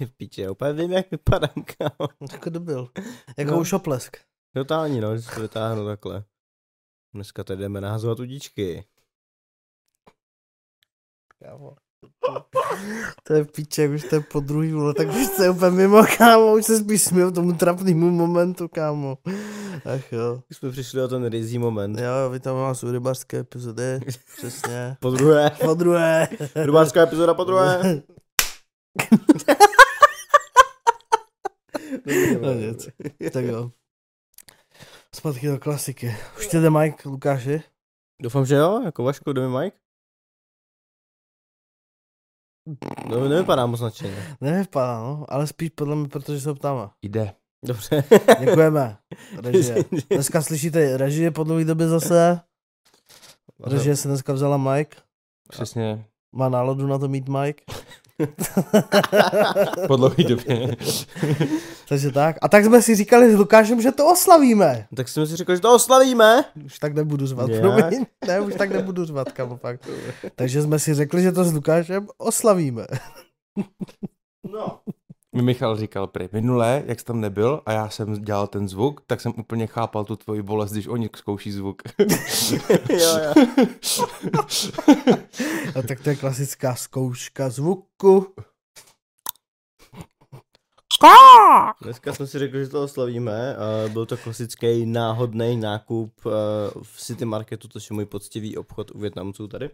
v piči, já úplně vím, jak vypadám, kámo. Jako dobil. Jako no. Už oplesk. Totální, no, když se vytáhnu takhle. Dneska tady jdeme nahazovat udičky. Kámo. To je piče, jak už to je po druhý, vole, tak už se úplně mimo, kámo, už se spíš směl tomu trapnému momentu, kámo. Ach jo. Už jsme přišli o ten rizí moment. Jo, vítám vás u rybářské epizody, přesně. Po druhé. Rybářská epizoda po druhé. Tak jo. Zpátky do klasiky. Už jde Mike, Lukáši? Doufám, že jo, jako Vašku, jde mi Mike. No, nevypadá moc nadšeně. Nevypadá, no, ale spíš podle mě, protože se ho ptáme. Jde. Dobře. Děkujeme, režie. Dneska slyšíte, režie po dlouhé době zase. Režie se dneska vzala Mike. Přesně. Má náladu na to mít Mike. Po dlouhé době. Takže tak. A tak jsme si říkali s Lukášem, že to oslavíme. Tak jsme si říkali, že to oslavíme. Už tak nebudu řvat, promiň. Ne, už tak nebudu řvat, kamo, fakt. Takže jsme si řekli, že to s Lukášem oslavíme. No. Mi Michal říkal prý, minule, jak jsi tam nebyl a já jsem dělal ten zvuk, tak jsem úplně chápal tu tvoji bolest, když oni zkouší zvuk. Jo. A tak to je klasická zkouška zvuku. Dneska jsme si řekli, že to oslavíme. Byl to klasický náhodný nákup v City Marketu, což je můj poctivý obchod u Vietnamců tady.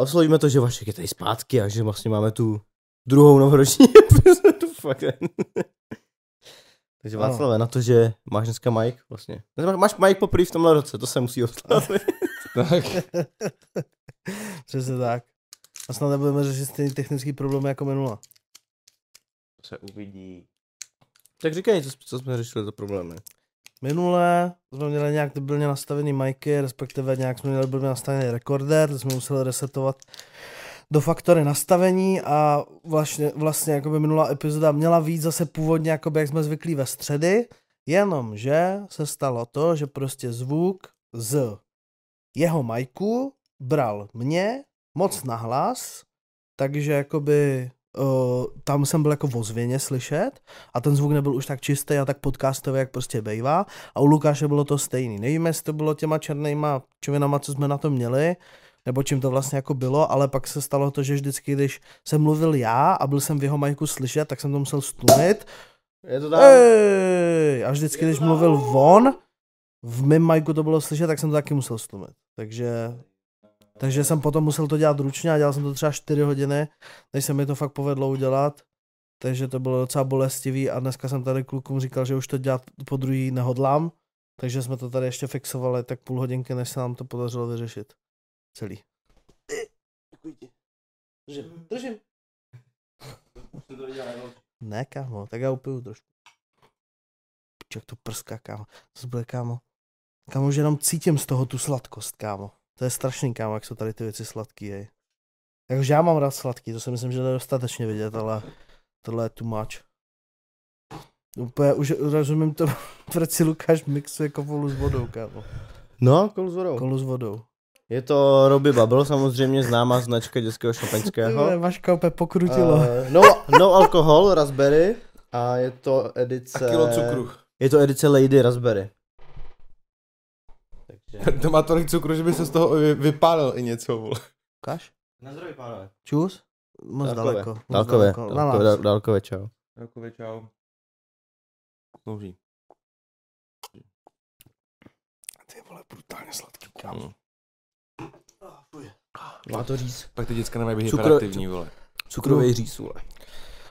Oslavíme to, že Vašek je tady zpátky a že vlastně máme tu druhou novoroční epizodu, fakt. Takže Václavé, na to, že máš dneska Mike vlastně. Máš Mike poprvé v tomhle roce, to se musí oslavit. Tak. Přesně tak. A snad nebudeme řešit ty technické problémy jako minula. To se uvidí. Tak říkej, co jsme řešili za problémy. Minule jsme měli nějak debilně nastavený miky, respektive nějak jsme měli debilně nastavený rekorder, to jsme museli resetovat do faktory nastavení a vlastně jakoby minulá epizoda měla víc zase původně, jakoby jak jsme zvyklí ve středy, jenomže se stalo to, že prostě zvuk z jeho majku bral mě moc nahlas, takže jakoby tam jsem byl jako vozvěně slyšet a ten zvuk nebyl už tak čistý a tak podcastový, jak prostě bejvá a u Lukáše bylo to stejný. Nevíme, jestli to bylo těma černýma čovinama, co jsme na to měli, nebo čím to vlastně jako bylo, ale pak se stalo to, že vždycky, když jsem mluvil já a byl jsem v jeho majku slyšet, tak jsem to musel stlumit. Je to tam. A vždycky, když mluvil on, v mém majku to bylo slyšet, tak jsem to taky musel stlumit. Takže jsem potom musel to dělat ručně a dělal jsem to třeba 4 hodiny, než se mi to fakt povedlo udělat. Takže to bylo docela bolestivý a dneska jsem tady klukům říkal, že už to dělat po druhý nehodlám. Takže jsme to tady ještě fixovali tak půl hodinky, než se nám to podařilo vyřešit. Celý. Držím. Ne, kámo, tak já upiju trošku. Piček to prská, kámo. To bude, kámo. Kámo, už jenom cítím z toho tu sladkost, kámo. To je strašný, kámo, jak jsou tady ty věci sladký, hej. Takže já mám rád sladký, to si myslím, že nedostatečně vidět, ale tohle je too much. Úplně už rozumím to, proč si Lukáš mixuje kolu s vodou, kámo. No, kolu s vodou. Je to Robi Bubble, samozřejmě známá značka dětského šampaňského. Vaška opět pokrutilo. No alkohol, Raspberry a je to edice... A kilo cukru. Je to edice Lady Raspberry. Takže... To má tolik cukru, že by se z toho vypálil i něco, vole. Kaš? Na zdraví, pánové. Čus? Moc daleko. Dálkové, čau. Dálkové, čau. Slouží. Ty vole, brutálně sladký, kámo. Má to říz. Pak ty děcka nemají být hyperaktivní, vole. Cukrový říz, vole.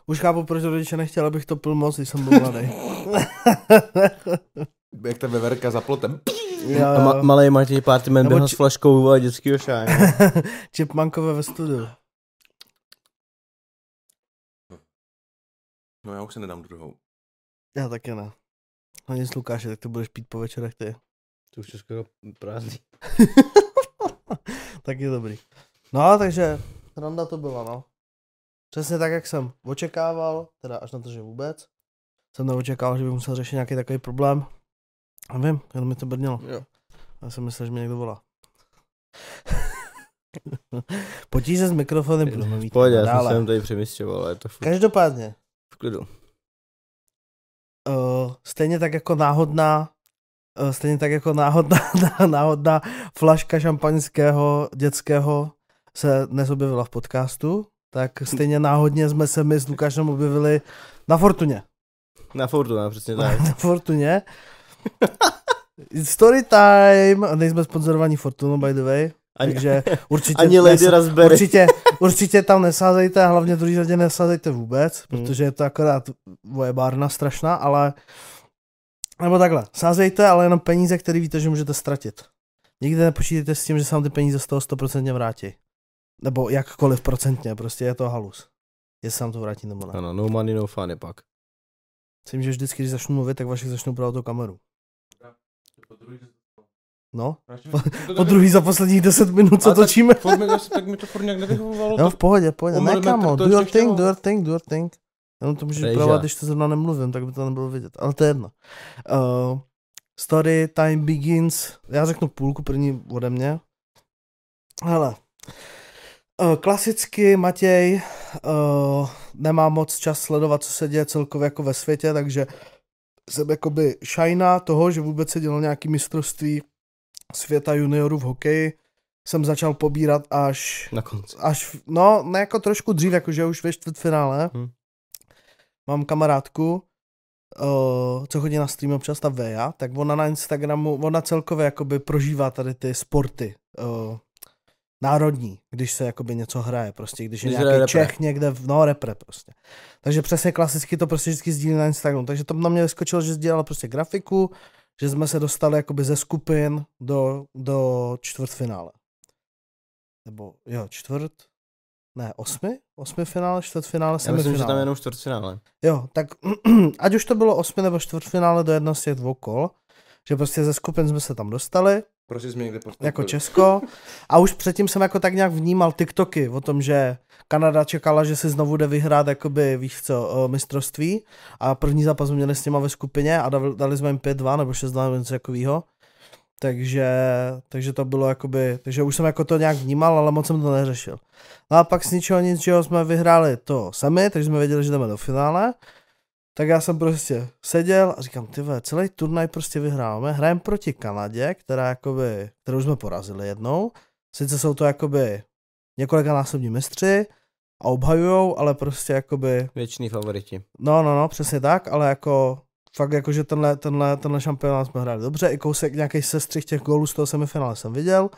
Už chápu, proč rodiče nechtěl, abych to pil moc, když jsem byl mladý. Jak ta veverka za plotem. A malej Martin Partyman běhal s flaškou, vole, dětskýho šáje. Čepmankové ve studiu. No já už se nedám druhou. Já taky ne. Hlavně s Lukáše, tak to budeš pít po večerech, ty. To už je skoro prázdný. Tak je dobrý. No, takže randa to byla, no. Přesně tak, jak jsem očekával, teda až na to, že vůbec. Jsem neočekával, že bych musel řešit nějaký takový problém. A vím, jenom mi to brnělo. Jo. Já jsem myslel, že mě někdo volá. Potíž se s mikrofonem budu mluvit. Pojď, já jsem se tady přemysťoval, ale je to furt. Každopádně. V klidu. Stejně tak jako náhodná náhodná flaška šampaňského dětského se dnes objevila v podcastu, tak stejně náhodně jsme se my s Lukášem objevili na Fortuně. Na Fortuna, přesně tak. Na Fortuně. Story time. Nejsme sponzorovaní Fortunou, by the way. Takže určitě ani Lady Raspberry. Určitě tam nesázejte, hlavně druhý řadě nesázejte vůbec, protože je to akorát vojebárna strašná, ale nebo takhle, sázejte, ale jenom peníze, které víte, že můžete ztratit. Nikdy nepočítejte s tím, že se vám ty peníze z toho 100% vrátí. Nebo jakkoliv procentně, prostě je to halus. Jestli se vám to vrátí nebo ne. Ano, no money, no fun je pak. Myslím, že vždycky, když začnu mluvit, tak Vašek začnou brát tu kameru. No, po druhý za posledních 10 minut, co točíme. Tak mi to furt nějak nevyhovovalo. Jo, v pohodě, ne kámo, do your thing. Jenom to můžeš pravovat, když to zrovna nemluvím, tak by to nebylo vidět, ale to je jedno. Story time begins, já řeknu půlku první ode mě. Hele, klasicky Matěj nemá moc čas sledovat, co se děje celkově jako ve světě, takže jsem jakoby šajna toho, že vůbec se dělo nějaký mistrovství světa juniorů v hokeji, jsem začal pobírat až... Na konci. Až, no, ne jako trošku dřív, jakože už ve čtvrtfinále. Mám kamarádku, co chodí na stream občas, ta Veja, tak ona na Instagramu, ona celkově jakoby prožívá tady ty sporty národní, když se jakoby něco hraje, prostě, když je nějaký Čech někde, no repre prostě. Takže přesně klasicky to prostě vždycky sdílí na Instagramu, takže tam na mě vyskočilo, že sdílela prostě grafiku, že jsme se dostali jakoby ze skupin do čtvrtfinále. Nebo jo, osmifinále, čtvrtfinále, semifinále. Já myslím, že tam je jenom čtvrtfinále. Jo, tak ať už to bylo osmi nebo čtvrtfinále do jednoho z těch dvou kol, že prostě ze skupin jsme se tam dostali. Prostě jsme někde postoupili. Jako Česko. A už předtím jsem jako tak nějak vnímal TikToky o tom, že Kanada čekala, že si znovu jde vyhrát jakoby, víš co, mistrovství a první zápas jsme měli s těma ve skupině a dali jsme jim 5-2 nebo 6-2 nebo něco takovýho. Takže to bylo jakoby, takže už jsem jako to nějak vnímal, ale moc jsem to neřešil. No a pak z ničeho nic, že jsme vyhráli to sami, takže jsme věděli, že jdeme do finále. Tak já jsem prostě seděl a říkám, tyve, celý turnaj prostě vyhráváme, hrajeme proti Kanadě, která jakoby, kterou jsme porazili jednou. Sice jsou to jakoby několikanásobní mistři a obhajujou, ale prostě jakoby... Věčný favoriti. No, přesně tak, ale jako... Fakt jakože tenhle šampionát jsme hráli dobře, i kousek nějakej sestřih těch gólů z toho semifinále jsem viděl.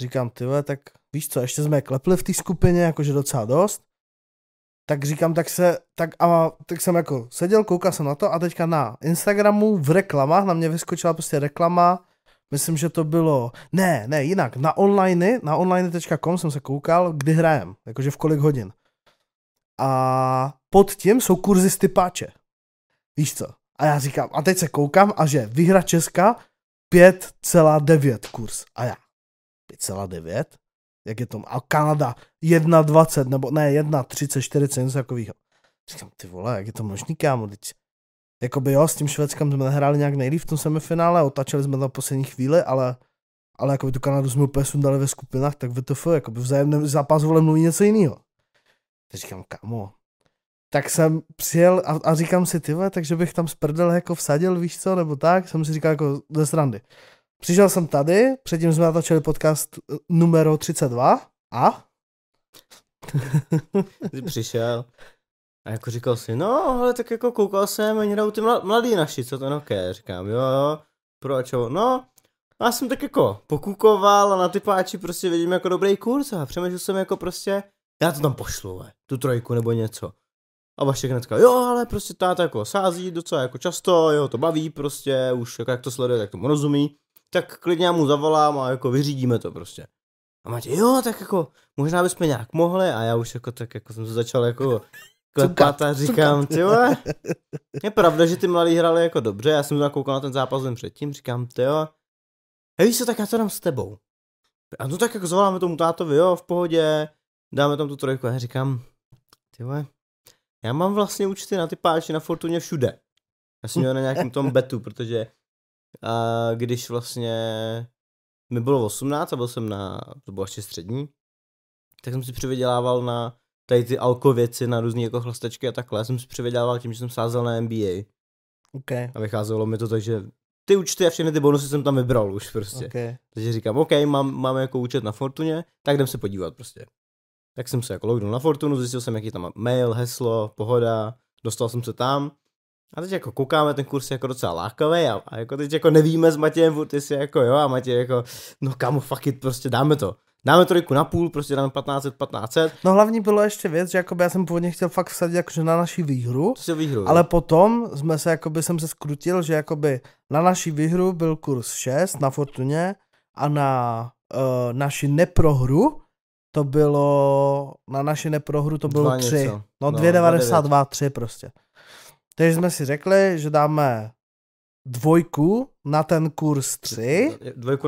Říkám, tyhle, tak víš co, ještě jsme je klepli v té skupině, jakože docela dost. Tak říkám, tak jsem jako seděl, koukal jsem na to a teďka na Instagramu v reklamách, na mě vyskočila prostě reklama, myslím, že to bylo, jinak, na online.com jsem se koukal, kdy hrajem, jakože v kolik hodin. A pod tím jsou kurzy z typáče. Víš co? A já říkám, a teď se koukám a že vyhra Česka 5,9 kurz. A já, 5,9? Jak je to? A Kanada 1,20 nebo ne, 1,30, 40, něco takového. Říkám, ty vole, jak je to možný, kámo, teď. Jakoby jo, s tím Švédskem jsme nehráli nějak nejlíp v tom semifinále, otačili jsme na poslední chvíli, ale jakoby tu Kanadu jsme úplně sundali ve skupinách, tak VTF, jakoby vzájemný zápas vole mluví něco jiného. Teď říkám, kámo. Tak jsem přijel a říkám si, tyhle, takže bych tam sprdel jako vsadil, víš co, nebo tak, jsem si říkal jako ze srandy. Přišel jsem tady, předtím jsme natočili podcast numero 32 a? Jsi přišel a jako říkal si, no, ale tak jako koukal jsem, oni jdou ty mladí naši, co to noké, říkám, jo, proč, no, já jsem tak jako pokukoval a na ty páči prostě vidím jako dobrý kurz a přemýšlel jsem jako prostě, já to tam pošlu, tu trojku nebo něco. A Vašek hnedka, jo, ale prostě táta jako sází docela jako často, jo, to baví prostě, už jako jak to sleduje, tak tomu rozumí, tak klidně já mu zavolám a jako vyřídíme to prostě. A Matěj, jo, tak jako možná bychom nějak mohli a já už jako tak jako jsem se začal jako klepat a říkám, ty vole, je pravda, že ty mladí hráli jako dobře, já jsem koukal na ten zápas den předtím, říkám, ty jo, víš co, tak já to dám s tebou. A no tak jako zavoláme tomu tátovi, jo, v pohodě, dáme tam tu trojku a já říkám, ty vole, já mám vlastně účty na ty páči na Fortuně všude. Já jsem měl na nějakém tom betu, protože když vlastně mi bylo 18 a byl jsem na, to bylo ještě střední, tak jsem si přivydělával na tady ty alkověci, na různý jako chlastačky a takhle. Já jsem si přivydělával tím, že jsem sázel na NBA. Okay. A vycházelo mi to tak, že ty účty a všechny ty bonusy jsem tam vybral už prostě. Okay. Takže říkám, OK, máme jako účet na Fortuně, tak jdem se podívat prostě. Tak jsem se jako lognul na Fortunu, zjistil jsem, jaký tam mail, heslo, pohoda, dostal jsem se tam. A teď jako koukáme, ten kurz je jako docela lákavý a jako teď jako nevíme s Matějem furt, jestli jako jo, a Matěj jako, no kamo, fuck it, prostě dáme to. Dáme 3,5, prostě dáme 1500. No hlavně bylo ještě věc, že jakoby já jsem původně chtěl fakt vsadit jakože na naši výhru, ale potom jsme se jakoby, jsem se skrutil, že jakoby na naši výhru byl kurz 6 na Fortuně a na naši neprohru to bylo, na naši neprohru to bylo 3, no 2,92, 3 prostě. Takže jsme si řekli, že dáme 2 na ten kurz 3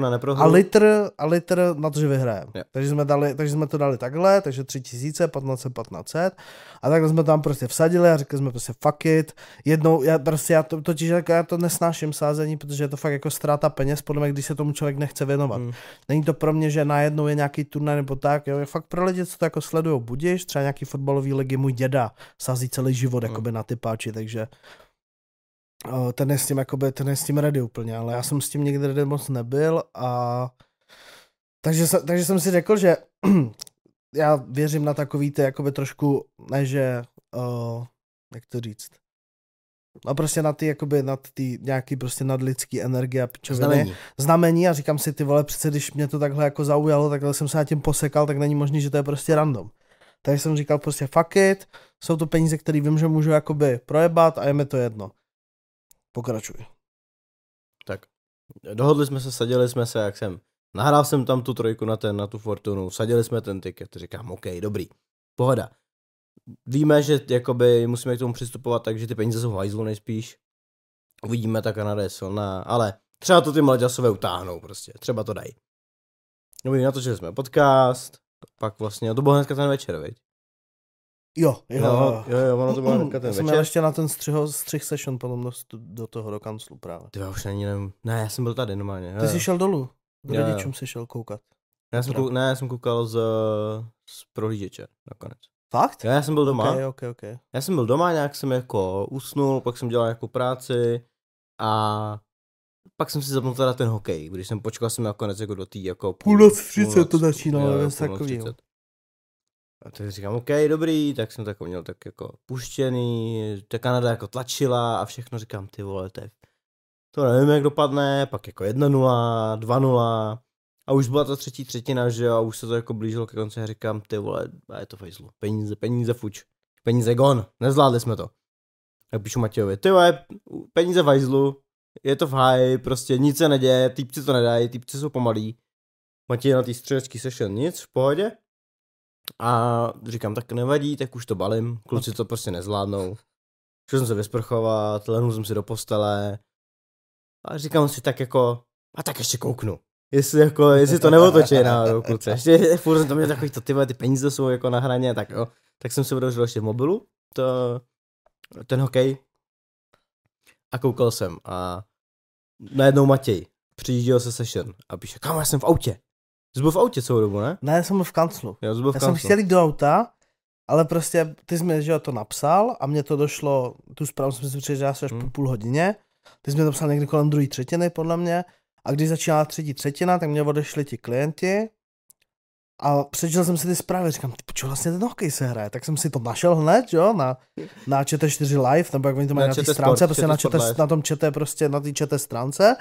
na neprohru. A litr na to, že vyhrajeme. Yeah. Takže jsme to dali takhle, takže 3000, 1500 a takhle jsme tam prostě vsadili a řekli jsme prostě fuck it. Jednou, já to nesnáším sázení, protože je to fakt jako ztráta peněz, podle mě, když se tomu člověk nechce věnovat. Mm. Není to pro mě, že najednou je nějaký turnaj nebo tak, jo, je fakt pro lidi, co to jako sledujou, budíš, třeba nějaký fotbalový ligy, můj děda sází celý život jakoby na typáči, takže ten je s tím ready úplně, ale já jsem s tím nikdy ready moc nebyl a takže jsem si řekl, že já věřím na takový ty jakoby trošku, ne že, jak to říct, no prostě na ty jakoby, na ty nějaký prostě nadlidský energie a pičoviny. Znamení a říkám si ty vole, přece když mě to takhle jako zaujalo, takhle jsem se na tím posekal, tak není možný, že to je prostě random. Takže jsem říkal prostě fuck it, jsou to peníze, které vím, že můžu jakoby projebat a je mi to jedno. Pokračuj. Tak, dohodli jsme se, sadili jsme se, jak jsem, nahrál jsem tam tu 3 na tu Fortunu, sadili jsme ten ticket, říkám, OK, dobrý, pohoda. Víme, že jakoby musíme k tomu přistupovat, takže ty peníze jsou v hajzlu nejspíš. Uvidíme, ta Kanada je silná, ale třeba to ty Maďasové utáhnou prostě, třeba to dají. Dobrý, natočili jsme podcast, pak vlastně, to bylo hnedka ten večer, viď? Jo, ono to bylo hnedka ten večer. Jsme ještě na ten střih session potom do toho, do kanclu právě. Ty už ani nevím, ne, já jsem byl tady normálně. Ty jsi šel dolů, k rodičům jsi šel koukat. Já jsem koukal z prohlížeče nakonec. Fakt? Já jsem byl doma. Okay. Já jsem byl doma, nějak jsem jako usnul, pak jsem dělal jako práci a pak jsem si zapnul teda ten hokej, když jsem počkal jsem nakonec jako do tý jako půlnoc 30 to začínalo, něco takového. A tak říkám, OK, dobrý, tak jsem tak měl tak jako puštěný, ta Kanada jako tlačila a všechno, říkám, ty vole, to nevím, jak dopadne, pak jako 1-0, 2-0 a už byla ta třetí třetina, že jo, a už se to jako blížilo ke konci a říkám, ty vole, a je to fejzlu, peníze fuč, peníze gone, nezvládli jsme to. Tak píšu Matějovi, ty vole, peníze fejzlu, je to v háji, prostě nic se neděje, týpci to nedají, týpci jsou pomalí. Matěj na té střelečky sešel nic, v pohodě. A říkám, tak nevadí, tak už to balím, kluci to prostě nezvládnou. Šel jsem se vysprchovat, lehnul jsem si do postele a říkám si tak jako, a tak ještě kouknu, jestli to neotočí na kluce. Ještě furt jsem to měl takový, ty peníze jsou jako na hraně, tak jo. Tak jsem se odevřel ještě v mobilu, ten hokej a koukal jsem a najednou Matěj přijížděl se session a píše, kámo, já jsem v autě. Jsi byl v autě celou dobu, ne? Ne, já jsem byl v kanclu. Já jsem chtěl jít do auta, ale prostě ty jsi mi, že to napsal a mně to došlo, tu zprávu jsem si přečetl až po půl hodině, ty jsi mi to psal někdy kolem 2. třetiny podle mě a když začínala 3. třetina, tak mě odešli ti klienti a přečetl jsem si ty zprávy, říkám, co vlastně ten hokej se hraje, tak jsem si to našel hned, jo, na ČT4 live, nebo jak oni to mají na té stránce, prostě na tom ČT, prostě na té ČT stránce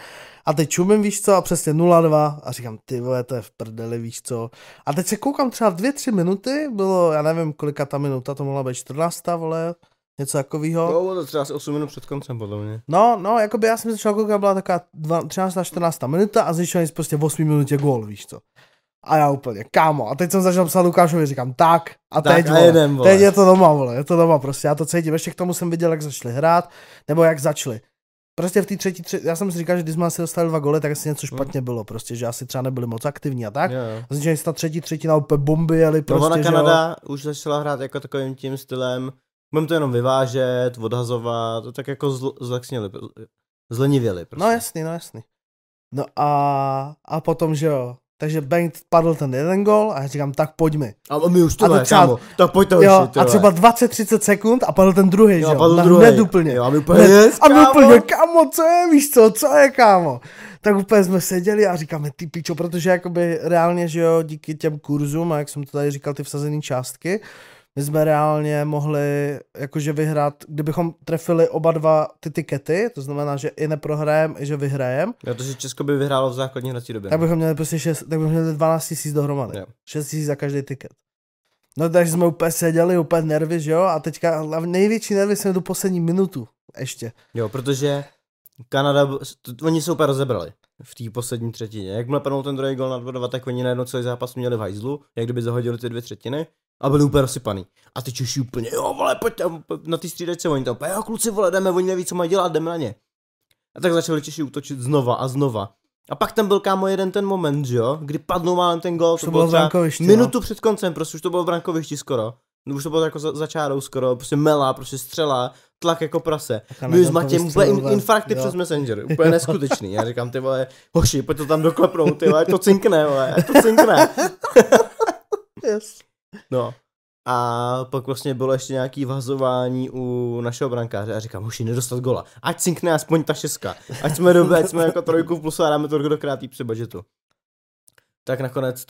a teď čumím, víš co, a přesně 0-2 a říkám, ty vole, to je v prdeli, víš co, a teď se koukám třeba 2-3 minuty, bylo, já nevím, kolika ta minuta, to mohla být 14, vole, něco takovýho. No, to třeba asi 8 minut před koncem, podle mě. No, jakoby já jsem začal koukat, byla taková 13. 14. minuta a zničil prostě v 8 minutě gól, víš co. A já úplně, kámo, a teď jsem začal psát Lukášovi, říkám, tak, a teď, tak, vole, jedem, vole. Teď je to doma, vole, je to doma, prostě, já to cítím, ještě k tomu jsem viděl, jak začali hrát, nebo jak začali. Prostě v té já jsem si říkal, že když jsme asi dostali 2 goly, tak asi něco špatně bylo, prostě, že asi třeba nebyli moc aktivní a tak. Zničili se ta 3. třetina, úplně bomby jeli, prostě, Kanada už začala hrát jako takovým tím stylem, budeme to jenom vyvážet, odhazovat, tak jako zlenivěli, prostě. No jasný. No a potom, že jo, takže Bank padl ten jeden gol a já říkám, tak pojďme. A my už to ne, kámo, tak pojďte už. A třeba 20-30 sekund a padl ten druhý, jo, že jo, hned úplně. Jo, a my úplně, kámo, co je, víš co je, kámo. Tak úplně jsme seděli a říkáme, ty pičo, protože jakoby reálně, že jo, díky těm kurzům, a jak jsem to tady říkal, ty vsazený částky, my jsme reálně mohli jakože vyhrát, kdybychom trefili oba dva ty tikety, to znamená, že i neprohrajeme, i že vyhrajeme. Jo, to, že Česko by vyhrálo v základní hrací době. Tak bychom měli prostě 12 000 dohromady. Jo. 6 000 za každý tiket. No takže jsme úplně seděli, úplně nervy, že jo? A teďka největší nervy jsme do poslední minutu ještě. Jo, protože Kanada, oni se úplně rozebrali v té poslední třetině. Jakmile padnul ten druhý gol na 2-2, tak oni najednou celý zápas měli v hajzlu, jak kdyby zahodili ty dvě třetiny. A byli úplně rozsypaný. A ty Češi úplně, jo vole, pojďte na ty střídačce, oni tam, jo kluci vole, jdeme, oni neví, co mají dělat, jdeme na ně. A tak začali Češi útočit znova a znova. A pak tam byl, kámo, jeden ten moment, že jo, kdy padnul málem ten gol, to bylo třeba minutu před koncem, prostě už to bylo v brankovišti skoro. Už to bylo jako za čárou skoro, prostě mela, prostě střela, tlak jako prase. My s Matějem úplně infarkty přes Messenger, úplně neskutečný. Já říkám, ty vole, hoši, pojď to tam doklepnout, ty vole, to cinkne, vole, to cinkne. Yes. No a pak vlastně bylo ještě nějaký vhazování u našeho brankáře a říkám, hoši, nedostat gola, ať cinkne aspoň ta šestka, ať jsme jako trojku v plusu a dáme to dokrát jí při budžetu. Tak nakonec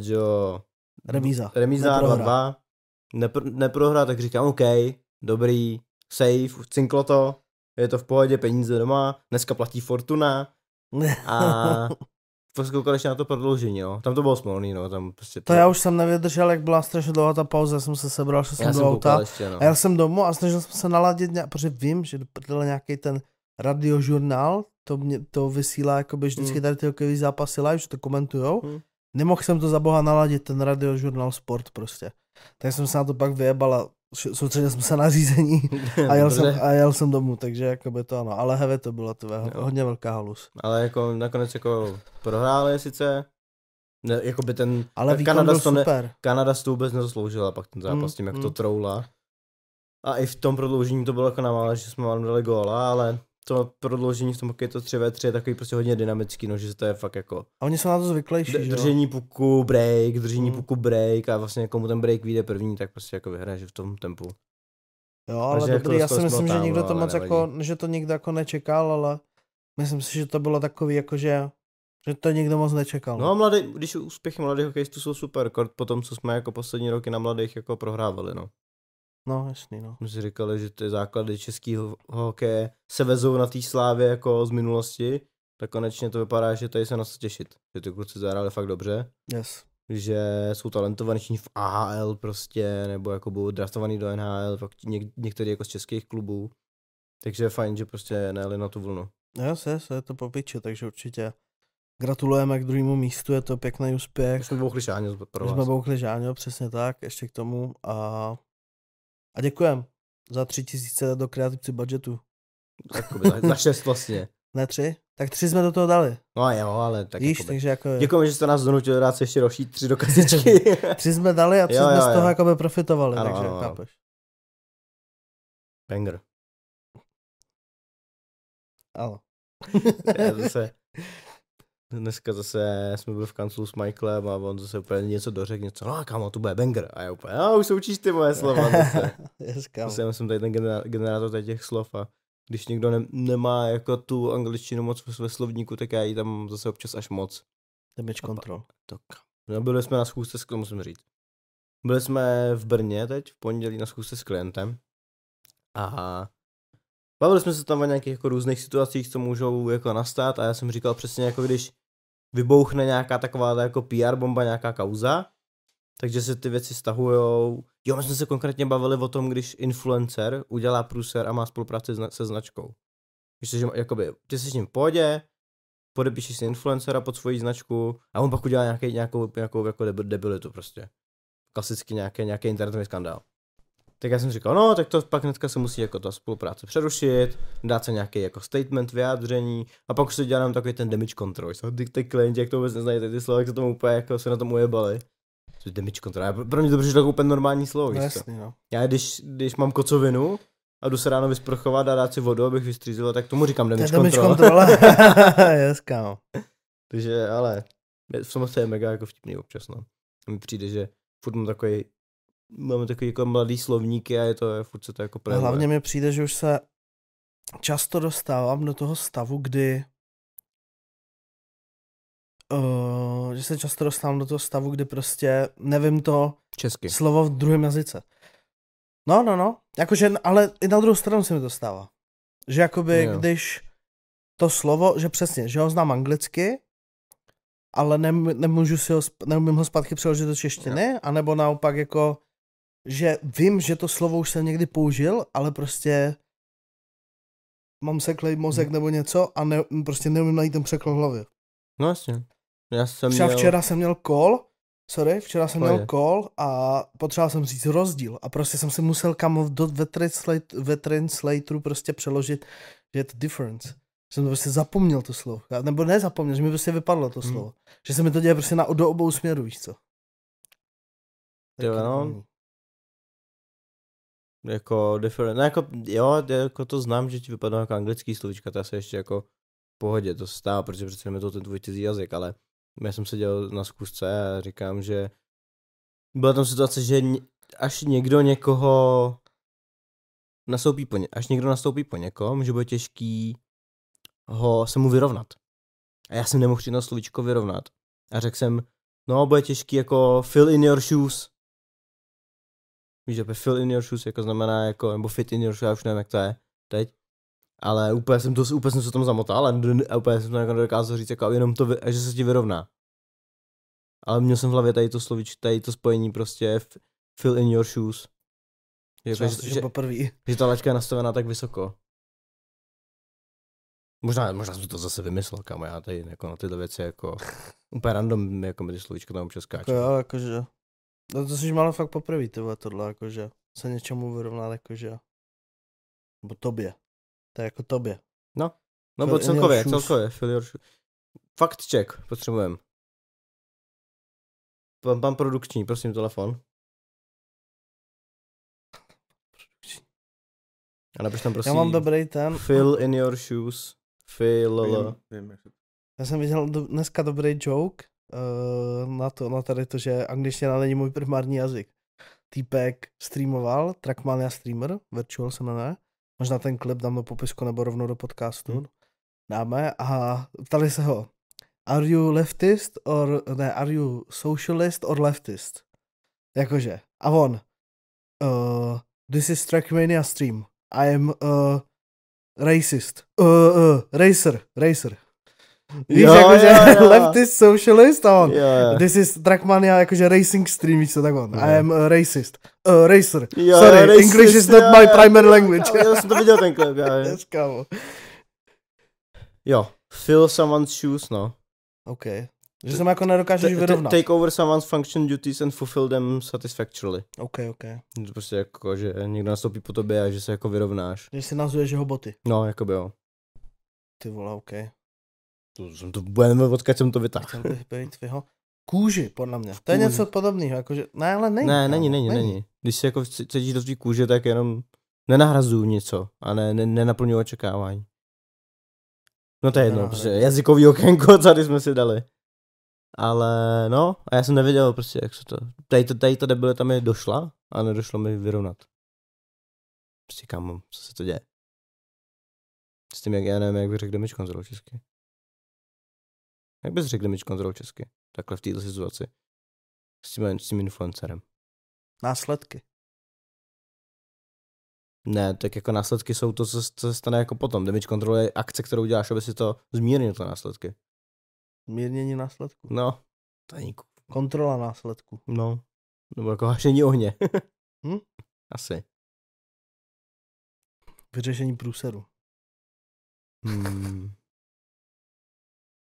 jo, remíza 2-2, neprohrá, tak říkám, OK, dobrý, safe, cinklo to, je to v pohodě, peníze doma, dneska platí Fortuna a... Koukal ještě na to prodloužení, jo. Tam to bylo smolný, no. Tam prostě to já už jsem nevydržel, jak byla strašně dlouhá ta pauza, já jsem se sebral, šel jsem do auta a jel jsem domů a snažil jsem se naladit, protože vím, že byl nějaký ten radiožurnál, to vysílá jakoby vždycky tady ty hokejový zápasy live, že to komentujou. Nemohl jsem to za boha naladit, ten radiožurnál sport prostě. Tak jsem se na to pak vyjebal a soustředil jsem se na řízení a jel jsem domů, takže jakoby to ano, ale heve to bylo hodně velká halus. Ale jako nakonec jako prohráli sice, ne, jako by ten, ale Kanada to vůbec nezasloužila pak ten zápas tím, jak to troula. A i v tom prodloužení to bylo jako na mále, že jsme vám dali góla, ale to prodloužení v tom hokeji to 3v3 je takový prostě hodně dynamický, no, že to je fakt jako... A oni jsou na to zvyklejší, že jo? Držení puku, break a vlastně komu ten break vyjde první, tak prostě jako vyhraje, že v tom tempu. Jo, ale takže dobrý, jako já si myslím, že nikdo to moc jako, že to nikdo jako nečekal, ale myslím si, že to bylo takový jako, že to nikdo moc nečekal. No a když úspěchy mladých hokejistů jsou super, po tom, co jsme jako poslední roky na mladých jako prohrávali, no. No, jasný, no. My si říkali, že ty základy českého hokeje se vezou na té slávě jako z minulosti, tak konečně to vypadá, že tady se na to těšit. Že ty kluci zahráli fakt dobře. Yes. Že jsou talentovaní v AHL prostě, nebo jako budou draftovaný do NHL, fakt některý jako z českých klubů. Takže je fajn, že prostě nejeli na tu vlnu. Yes, je to po piči, takže určitě gratulujeme k druhému místu, je to pěkný úspěch. Jsme bouchli žáňo pro vás. Jsme bouchli žáňo, přesně tak, ještě k tomu a děkujem za 3 000 do kreativci budžetu. Jakoby za 6 vlastně. Ne 3? Tak 3 jsme do toho dali. No jo, ale tak víš, jakoby, takže jako... Děkujeme, že jste nás donutil dát se ještě další 3 do kasičky. 3 jsme dali a 3 jsme z toho jakoby profitovali, ano, takže chápeš. Banger. Ano. Dneska zase jsme byli v kanclu s Michaelem a on zase úplně něco dořekl, něco, no kámo, to bude banger. A já úplně, no už se učíš ty moje slova zase. Já jsem tady ten generátor tady těch slov a když někdo nemá jako tu angličtinu moc ve slovníku, tak já ji tam zase občas až moc. Damage control. No, byli jsme na schůzce, to musím říct. Byli jsme v Brně teď, v pondělí na schůzce s klientem. Aha. Bavili jsme se tam o nějakých jako různých situacích, co můžou jako nastat a já jsem říkal přesně jako když vybouchne nějaká taková jako PR bomba, nějaká kauza, takže se ty věci stahujou. Jo, my jsme se konkrétně bavili o tom, když influencer udělá průser a má spolupráci se značkou. Že jakoby, ty jsi s ním v pohodě, podepíšeš si influencera pod svoji značku a on pak udělá nějakou jako debilitu prostě. Klasicky nějaký internetový skandál. Tak já jsem říkal, no, tak to pak dneska se musí jako ta spolupráce přerušit, dát se nějaký jako statement, vyjádření a pak už se dělám takový ten damage control. Ty klienti, jak to vůbec neznají, ty slova, jak se tomu úplně jako se na tom ujebali. Damage control, pro mě to přišlo jako úplně normální slovo, no, jasný, no. Já když mám kocovinu, a jdu se ráno vysprchovat a dát si vodu, abych vystřízil, tak tomu říkám damage kontrola. Yes, kámo. Takže ale samozřejmě je mega jako vtipný občas, no. A mi přijde, že furt máme takový jako mladý slovníky a je to furt se to jako právě. Hlavně mi přijde, že už se často dostávám do toho stavu, kdy prostě nevím to česky. Slovo v druhém jazyce. No. Jakože, ale i na druhou stranu se mi to stává. Že jakoby, no, když to slovo, že přesně, že ho znám anglicky, ale neumím ho zpátky přeložit do češtiny, no, anebo naopak jako, že vím, že to slovo už jsem někdy použil, ale prostě mám seklej mozek nebo něco a ne, prostě neumím najít ten překlad v hlavě. No jasně. Včera jsem měl call a potřeboval jsem říct rozdíl a prostě jsem si musel kam do translatoru prostě přeložit, že je to difference. Jsem to prostě zapomněl to slovo, nebo nezapomněl, že mi prostě vypadlo to slovo. Že se mi to děje prostě do obou směrů, víš co. Jo, jako different, no jako jo, jako to znám, že ti vypadá jako anglický slovíčka, to se ještě jako v pohodě, to se stává, protože přece je to ten tvůj cizí jazyk, ale já jsem seděl na zkusce a říkám, že byla tam situace, že až někdo někoho nastoupí po někom, že bude těžký se mu vyrovnat. A já jsem nemohl jedno slovíčko vyrovnat. A řekl jsem, no bude těžký jako fill in your shoes. Víš, že fill in your shoes jako znamená jako, nebo fit in your shoes, já už nevím jak to je teď. Ale úplně jsem se tam zamotal a úplně jsem to jako nedokázal říct, jako jenom to, že se ti vyrovná. Ale měl jsem v hlavě tady to slovíčko, tady to spojení prostě fill in your shoes. Jako, že ta laťka je nastavená tak vysoko. Možná jsem to zase vymyslel, kámo, já tady jako na tyhle věci jako úplně random, jako mi ty slovíčka tam občas skáču. Jo, jakože, no to jsi málo fakt poprvé, tohle, jakože se něčemu vyrovnat, jakože, nebo tobě. To jako tobě. No bo celkově. Fakt check, potřebujem. Pan produkční, prosím, telefon. A napiš tam prosím. Já mám dobrý ten. Fill in your shoes. Já jsem viděl dneska dobrý joke na tady to, že angličtina není můj primární jazyk. Týpek streamoval, Trackmania streamer, virtual se jmenuje. Možná ten klip dám do popisku nebo rovnou do podcastu. Dáme a ptali se ho. Are you leftist or... Ne, are you socialist or leftist? Jakože. A on. This is Trackmania stream. I am racist. Racer. Víš, jo, jakože jo. Leftist, socialist a on. Jo. This is Trackmania, jakože racing stream, víš co, tak on. Jo. I am a racist. Racer. Jo, sorry, racist, English is not my primary language. Já jsem to viděl ten klip, Jo, fill someone's shoes, no. OK. Že jsem jako nedokážeš vyrovnat. Take over someone's function duties and fulfill them satisfactorily. OK. To prostě jako, že někdo nastoupí po tobě a že se jako vyrovnáš. Že si nazuješ jeho boty. No, jako by jo. Ty vole, OK. Odkud jsem to vytáhl. Kůži, podle mě. To je něco podobného, jakože, ne, ale není. Ne, není. Když si jako cítíš do svý kůže, tak jenom nenahrazuju něco a nenaplňuju očekávání. No to je jedno, prostě jazykový okénko, co jsme si dali. Ale no, a já jsem nevěděl prostě, jak se to, tady ta debilita mi došla a nedošlo mi vyrovnat. Prostě kámo, co se to děje. S tím, jak já nevím, jak bych řekl damage control česky. Jak bys řekl damage control česky? Takhle v této situaci. S tím influencerem. Následky. Ne, tak jako následky jsou to, co se stane jako potom. Damage control je akce, kterou děláš, aby si to zmírnil to následky. Zmírnění následků? No. Tajníku. Kontrola následků. No. Nebo jako hašení ohně. Asi. Vyřešení průseru.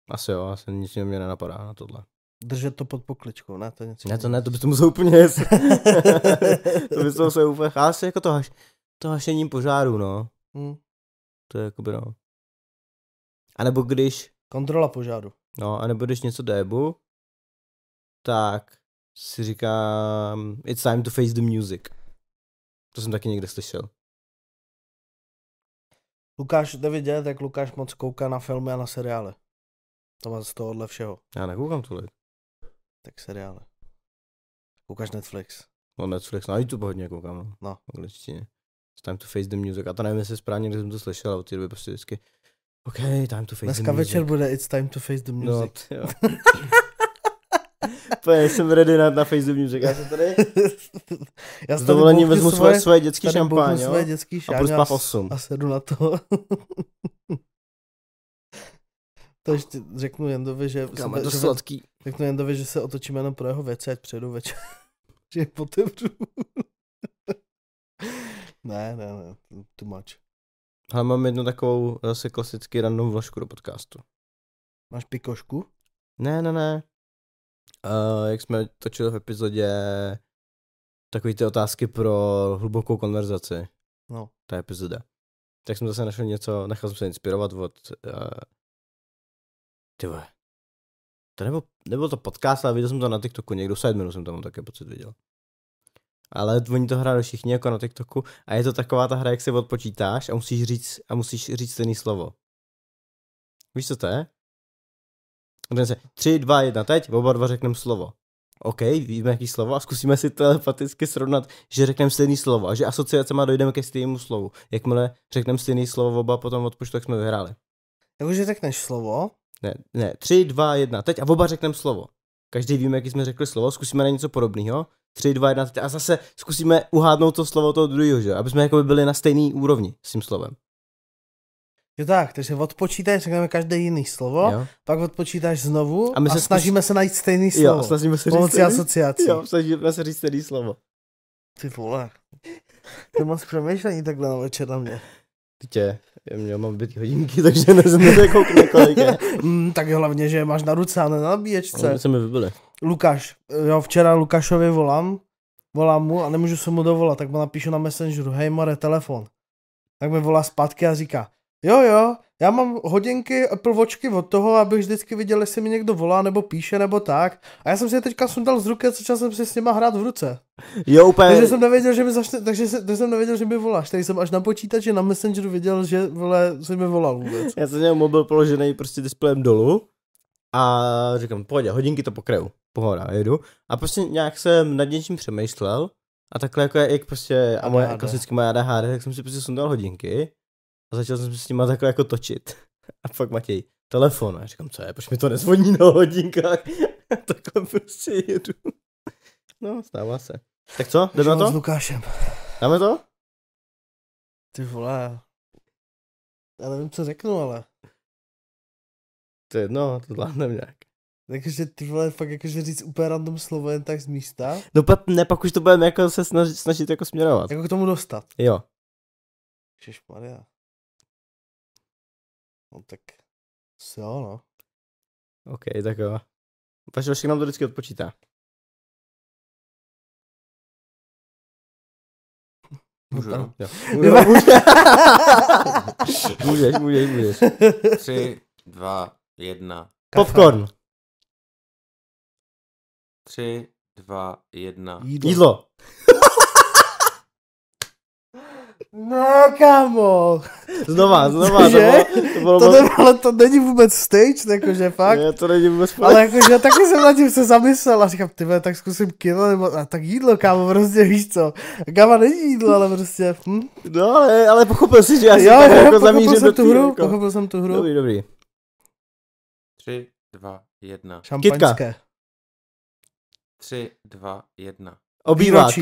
Asi jo, asi nic mě nenapadá na tohle. Držet to pod pokličkou, ne? To něco to by to musel úplně jet. To by to se úplně chásí, jako to hašení požáru, no. To je jakoby, no. A nebo když... Kontrola požáru. No, a nebo když něco débu, tak si říkám it's time to face the music. To jsem taky někde slyšel. Lukáš, jde vidět, jak Lukáš moc kouká na filmy a na seriály. To má z tohohle všeho. Já nekoukám tolik. Tak seriály. Koukáš Netflix. No Netflix, na YouTube hodně koukám. No. V angličtině. Time to face the music. A to nevím, jestli správně, když jsem to slyšel, ale od té doby prostě vždycky OK, time to face dneska the music. Dneska večer bude It's time to face the music. No, jo. Pojď, jsem ready na face the music. Já jsem tady... Já s dovolením vezmu svoje dětský šampán, jo? Svoje dětský šampán, a prosím pát 8. A sedu na to. To ještě řeknu Jendovi, že... Káme, to sladký. Řeknu Jendovi, že se otočíme jenom pro jeho věci, ať přijedu večer. Že je potevřu. Ne, too much. Ale mám jednu takovou zase klasicky random vložku do podcastu. Máš pikošku? Ne. Jak jsme točili v epizodě takový ty otázky pro hlubokou konverzaci. No. Ta epizoda. Tak jsem zase našel něco, nechal jsem se inspirovat od... Tyhle. To nebyl to podcast, ale viděl jsem to na TikToku. Někdo v Sidemenu jsem tam také pocit viděl. Ale oni to hráli všichni jako na TikToku a je to taková ta hra, jak si odpočítáš a musíš říct stejný slovo. Víš, co to je? Řekne se 3, 2, 1, teď, oba dva řekneme slovo. OK, víme jaký slovo a zkusíme si telepaticky srovnat, že řekneme stejný slovo a že asociace má dojdeme ke stejnému slovu. Jakmile řekneme stejný slovo oba, potom odpočtu, tak jsme vyhráli. Takže řekneš slovo? Ne, 3, 2, 1, teď a oba řekneme slovo. Každý víme, jaký jsme řekli slovo, zkusíme na něco podobného. 3, 2, 1, a zase zkusíme uhádnout to slovo toho druhého, že? Aby jsme jakoby byli na stejný úrovni s tím slovem. Jo tak, takže odpočítáš, řekneme každé jiný slovo, jo. Pak odpočítáš znovu a snažíme se najít stejný slovo. Jo, snažíme se říct stejný asociaci. Jo, snažíme se říct stejný slovo. Ty vole, ty moc přemýšlení takhle na večer na mě. Tytě, já měl mám bytý hodinky, takže neznamená koukne kolik je. Tak hlavně, že máš na ruce a ne na nabíječce. Se mi vybili. Lukáš, jo, včera Lukášovi volám mu a nemůžu se mu dovolat, tak mu napíšu na Messengeru, hej more, telefon. Tak mi volá zpátky a říká, jo, já mám hodinky, Apple Watchky od toho, abych vždycky viděl, jestli mi někdo volá, nebo píše, nebo tak. A já jsem si je teďka sundal z ruky a začal jsem si s nima hrát v ruce. Jo, úplně. Takže jsem nevěděl, že mi voláš. Takže jsem až na počítači na Messengeru viděl, že vole, jsi mi volal vůbec. Já jsem měl mobil položený prostě displejem dolů a říkám, pojď, hodinky to pokryju. Pohoda, jedu. A prostě nějak jsem nad něčím přemýšlel a takhle jako jak prostě a moje klasicky moje ADHD, tak jsem si prostě sundal hodinky. A začal jsem se s nima takhle jako točit. A pak Matěj, telefon. A říkám, co je, proč mi to nezvoní na hodinkách? A takhle prostě jedu. No, stává se. Tak co, jdeme na to? S Lukášem. Dáme to? Ty vole. Já nevím, co řeknu, ale. To je jedno, to zvládnem nějak. Takže ty vole, fakt jakože říct úplně random slovo jen tak z místa. No ne, pak už to budeme jako se snažit jako směrovat. Jako k tomu dostat. Jo. Ježišmarja. No tak, jo no. OK, tak jo. Vašek nám to vždycky odpočítá. Můžu, no? Jo. Můžeš. 3, 2, 1. Popcorn. 3, 2, 1. Jídlo. No kámo. Znova, to není vůbec stage, jakože fakt. Ne, to není vůbec stage. Ale jakože taky jsem nad tím se zamyslel a říkám, ty vole, tak zkusím kilo, nebo a tak jídlo, kámo, prostě víš co. Kámo, není jídlo, ale prostě. No, ale pochopil jsi, že já si jo, tak jako zamířím do tu hru. Jako. Pochopil jsem tu hru. Dobrý. 3, 2, 1. Šampaňské. 3, 2, 1. Obývák.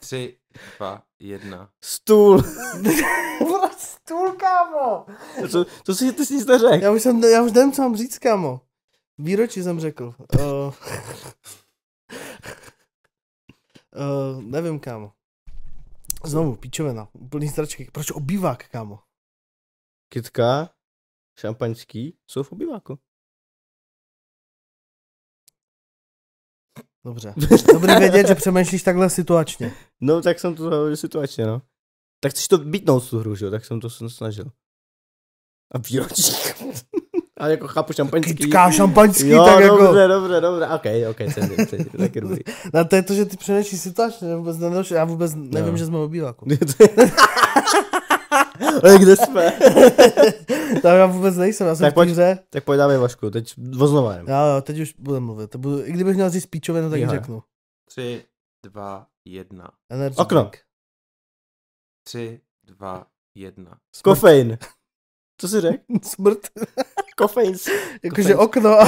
3, 2, 1. Stůl. Stůl, kámo. To si ty nic neřekl. Já už nevím, co mám říct, kámo. Výročí jsem řekl. Nevím, kámo. Znovu, píčovina. Úplný stračky. Proč obývák, kámo? Kytka, šampaňský, jsou v obýváku. Dobře. Dobrý vědět, že přemýšlíš takhle situačně. No, tak jsem to zahodil situačně, no. Tak chceš to bítnout tu hru, že jo? Tak jsem to snažil. A výročí. A jako chápu šampaňský. Kytka šampaňský, jo, tak dobře, jako. Dobře, okej, cenzím, taky dobrý. No to je to, že ty přinečí situaci, já vůbec nevím, že jsme obýváku. Ale kde jsme? Tam já vůbec nejsem, já jsem v týře. Tak pojď dáme Vašku, teď voznova jen. Jo, teď už budeme mluvit. I kdybych měl říct píčově, no tak řeknu. 3, 2, 1. Okno. 3, 2, 1. Kofein. Co jsi řekl? Smrt. Kofein. Jakože okno.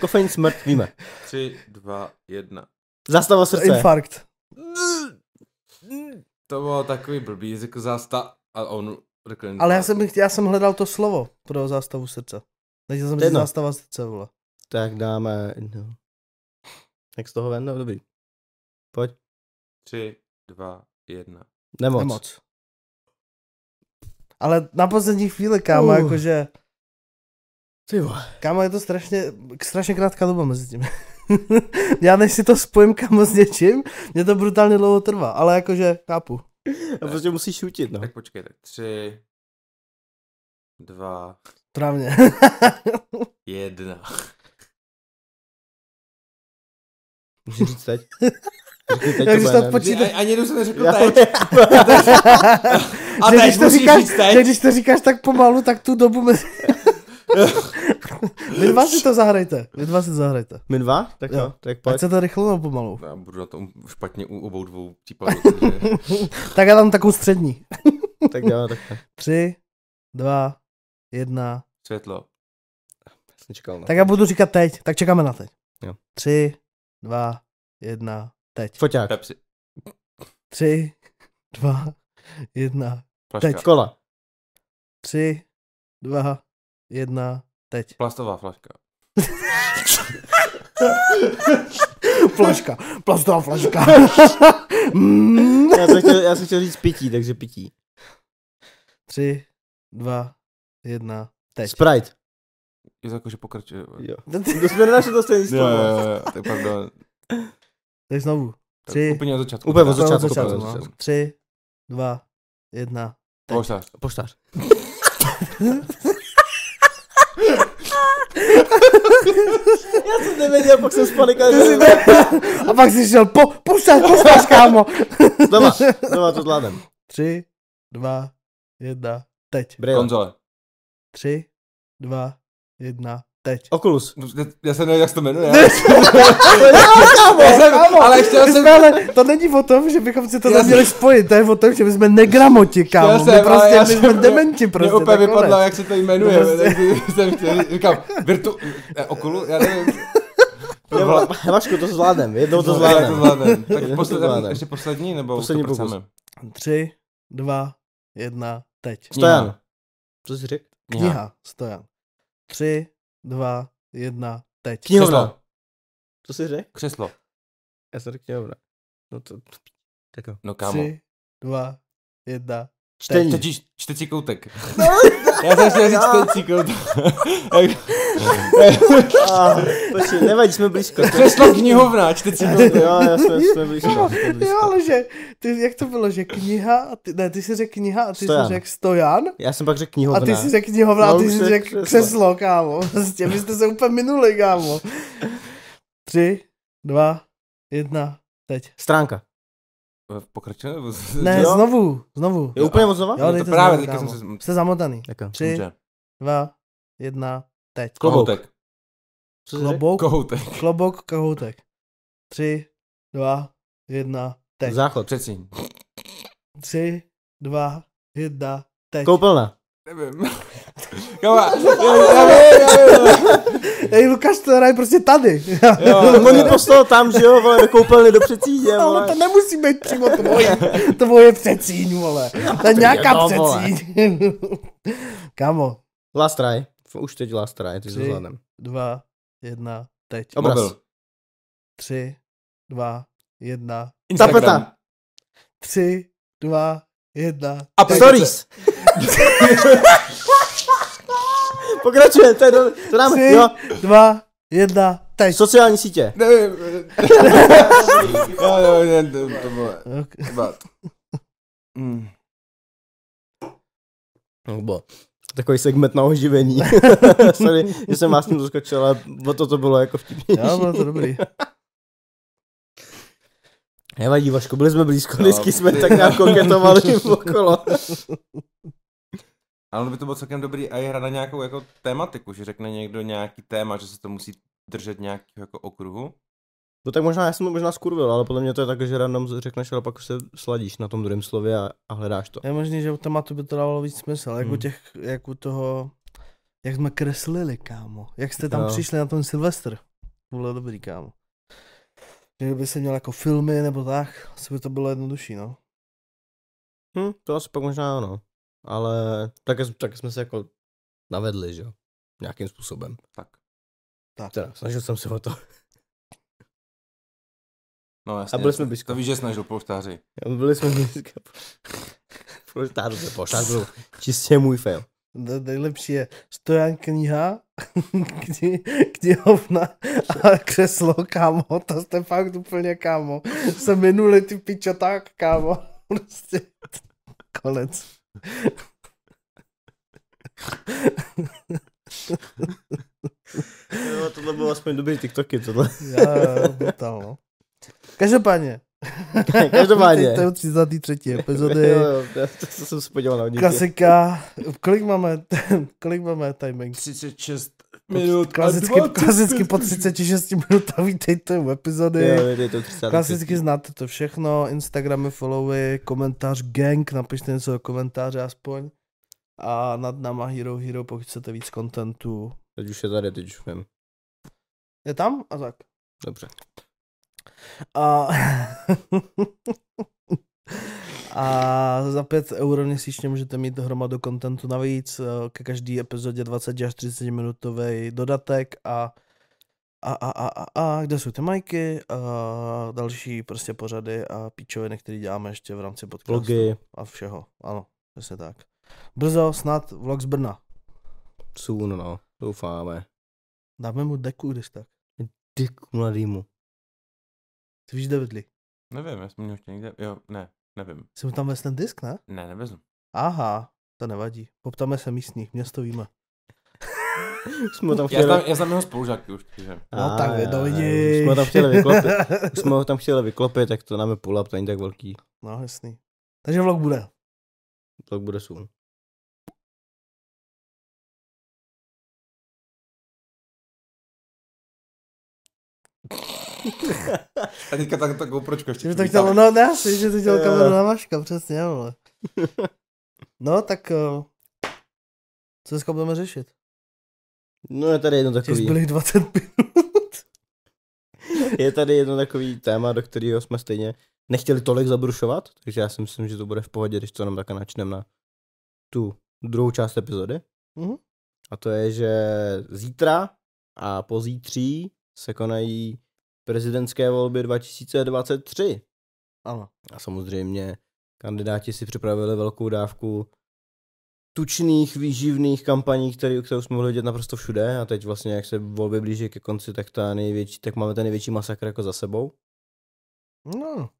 Kofein smrt, víme. 3, 2, 1. Zástava srdce. Infarkt. To bylo takový blbý, jako zástav. Ale já jsem hledal to slovo pro zástavu srdce. Takže jsem říct zástava srdce, vole. Tak dáme, no. Jak z toho ven, no dobrý. Pojď. 3, 2, 1. Nemoc. Ale na poslední chvíli, kámo, jakože... Kámo, je to strašně krátká doba mezi tím. Já než si to spojím, kámo, s něčím, mě to brutálně dlouho trvá, ale jakože chápu. A prostě musíš šutit, no. Tak počkejte, 3, 2... Trávně. 1. Můžu říct teď? Ani jednou jsem neřekl teď. A teď musíš říct teď. Když to říkáš tak pomalu, tak tu dobu mezi... Vy dva si to zahrajte. My dva? Tak jo. Tak pojď. Ať se to rychlo nebo pomalu? Já budu na tom špatně u obou dvou típadů. Tak já tam takovou střední. Tak jo, tak. 3, 2, 1. Světlo. Čekal, tak já budu říkat teď, tak čekáme na teď. Jo. 3, 2, 1, teď. Foťák. Pepsi. 3, 2, 1, teď. Kola. 3, 2, 1, teď. Plastová flaška. Plastová flaška. Já jsem chtěl říct pití, takže pití. 3, 2, 1, teď. Sprite. Je to jako, že pokračuje. Jo. To jsme nenašli to stejný slovo. Jo, tak pardon. Tak znovu. 3. Úplně od začátku. 3, 2, 1, teď. Poštář. Já jsem nevěděl, pak jsem spanikal. A pak jsi šel poštář, kámo. Znova to zvládnem. 3, 2, 1, teď. Konzole. 3, 2, 1, teď. Oculus. Já se nevím, jak se to jmenuje. To není o tom, že bychom si to neměli spojit, to je o tom, že my jsme negramoti, kámo. My jsme dementi prostě. Mě úplně vypadlo, jak se to jmenuje. Říkám, Oculus, já nevím. Vašku, to zvládnem, jednou to zvládnem. Tak ještě poslední, nebo to pracujeme? 3, 2, 1, teď. Stojan. Co jsi řekl? Kniha, Stojan. 3, 2, 1, teď. Knihovna. Co jsi řekl? Křeslo. Já jsem řekl knihovna. No to... Tak jo. No kámo. 3, 2, 1, čtení. Čtecí koutek. No. Já jsem chtěl říct čtecí koutek. Počkej, nevadí, jsme blízko. Křeslo, knihovna, čtecí koutek. Jo, jsme blízko. Jo, ale že... Jak to bylo, že kniha... ty jsi řekl kniha a ty jsi řekl Stojan. Já jsem pak řekl knihovna. A ty jsi řekl knihovna a ty jsi řekl křeslo, kámo. Vlastně, vy jste se úplně minuli, kámo. 3, 2, 1, teď. Stránka. Pokračuje? Ne, jo? Znovu. Je úplně moc znova? Jo, dejte znovu, kámo. Jste zamotaný. 3, 2, 1, teď. Kloboutek. Kohoutek. 3, 2, 1, teď. Záchod. Přecíň. 3, 2, 1, teď. Koupelna. Nevím. Ej, Lukáš to hraje prostě tady. Oni poslou tam, že jo, vole, do koupelny, do Přecíně, vole. Ale to nemusí být přímo tvoje. Tvoje Přecíň, vole. To je nějaká Přecíň. Kámo. Last try. Už teď last try, ty se zvládnem. 3, 2, 1, teď. Obraz. 3, 2, 1. Instagram. 3, 2, 1, teď. App Stories. Pokračuje, to dáme. 3, 2, 1, teď. Sociální sítě. Nevím. To bylo. Okay. But. Takový segment na oživení. Sorry, že jsem vás s tím doskočil, ale o to bylo jako vtipnější. Já, bylo to dobrý. Nevadí, Vašku, byli jsme blízko, vždycky jsme tak nějak koketovali okolo. Ale by to bylo celkem dobrý a je hra na nějakou jako tématiku, že řekne někdo nějaký téma, že se to musí držet nějakého jako okruhu. No tak možná, já jsem to možná skurvil, ale podle mě to je tak, že random řekneš, ale pak se sladíš na tom druhém slově a hledáš to. Je možný, že u tématu by to dávalo víc smysl, jako těch, jako toho, jak jsme kreslili, kámo, jak jste tam přišli na ten Silvestr, bylo dobrý, kámo. Kdyby se měl jako filmy nebo tak, asi by to bylo jednodušší, no. To asi pak možná ano, ale tak jsme se jako navedli, že jo, nějakým způsobem. Tak. Teda, snažil jsem se o to. No jasně, a byli jsme blízko. To víš, že snažil polštáři. Byli jsme blízko. Polštář byl čistě můj fail. Nejlepší je Stojan kniha, knihovna a křeslo, kámo, to jste fakt úplně, kámo. Se minuli ty pičo tak, kámo. Prostě konec. No, tohle bylo aspoň dobrý TikToky, tohle. Já, brutál, no. Každopádně. To je 33. epizody. To jsem se podíval na hodinky. Klasika. Kolik máme timing? 36 minut. Klasicky po 36 minutách vítejte u epizody. Klasicky znáte to všechno. Instagramy, followy, komentář, gang. Napište něco do komentáře aspoň. A nad náma Hero, pokud chcete víc kontentu. Teď už je tady, teď už vím. Je tam? A tak. Dobře. A za 5 € měsíčně můžete mít hromadu kontentu navíc, ke každý epizodě 20 až 30 minutový dodatek a kde jsou ty majky a další prostě pořady a píčoviny, které děláme ještě v rámci podcastu. Vlogy. A všeho, ano, přesně tak. Brzo snad vlog z Brna. Soon, no, doufáme. Dáme mu deku, když tak. Deku mladýmu. Ty víš, kde bydlí? Nevím, já jsem měl ještě někde, jo, ne, nevím. Jsi mu tam vezl ten disk, ne? Ne, nevezl. Aha, to nevadí, poptáme se místních, město víme. Já jsem jeho spolužáky už, takže. No tak vědovidíš. Už jsme ho tam chtěli vyklopit, tak to nám je půl, to není tak velký. No jasný. Takže vlog bude. Vlog bude soon. A teďka tak GoPročko ještě přivítáme. Tak ono, ne, asi, že to dělal kameru na Vaška, přesně, ale. No, tak co dneska budeme řešit? No, je tady jedno takový. Těch zbylých 20 minut. Je tady jedno takový téma, do kterého jsme stejně nechtěli tolik zabrušovat, takže já si myslím, že to bude v pohodě, když to nám také načneme na tu druhou část epizody. Mm-hmm. A to je, že zítra a pozítří se konají prezidentské volby 2023. Ano. A samozřejmě kandidáti si připravili velkou dávku tučných, výživných kampaní, kterou jsme mohli vidět naprosto všude a teď vlastně, jak se volby blíží ke konci, tak máme ten největší masakr jako za sebou. No,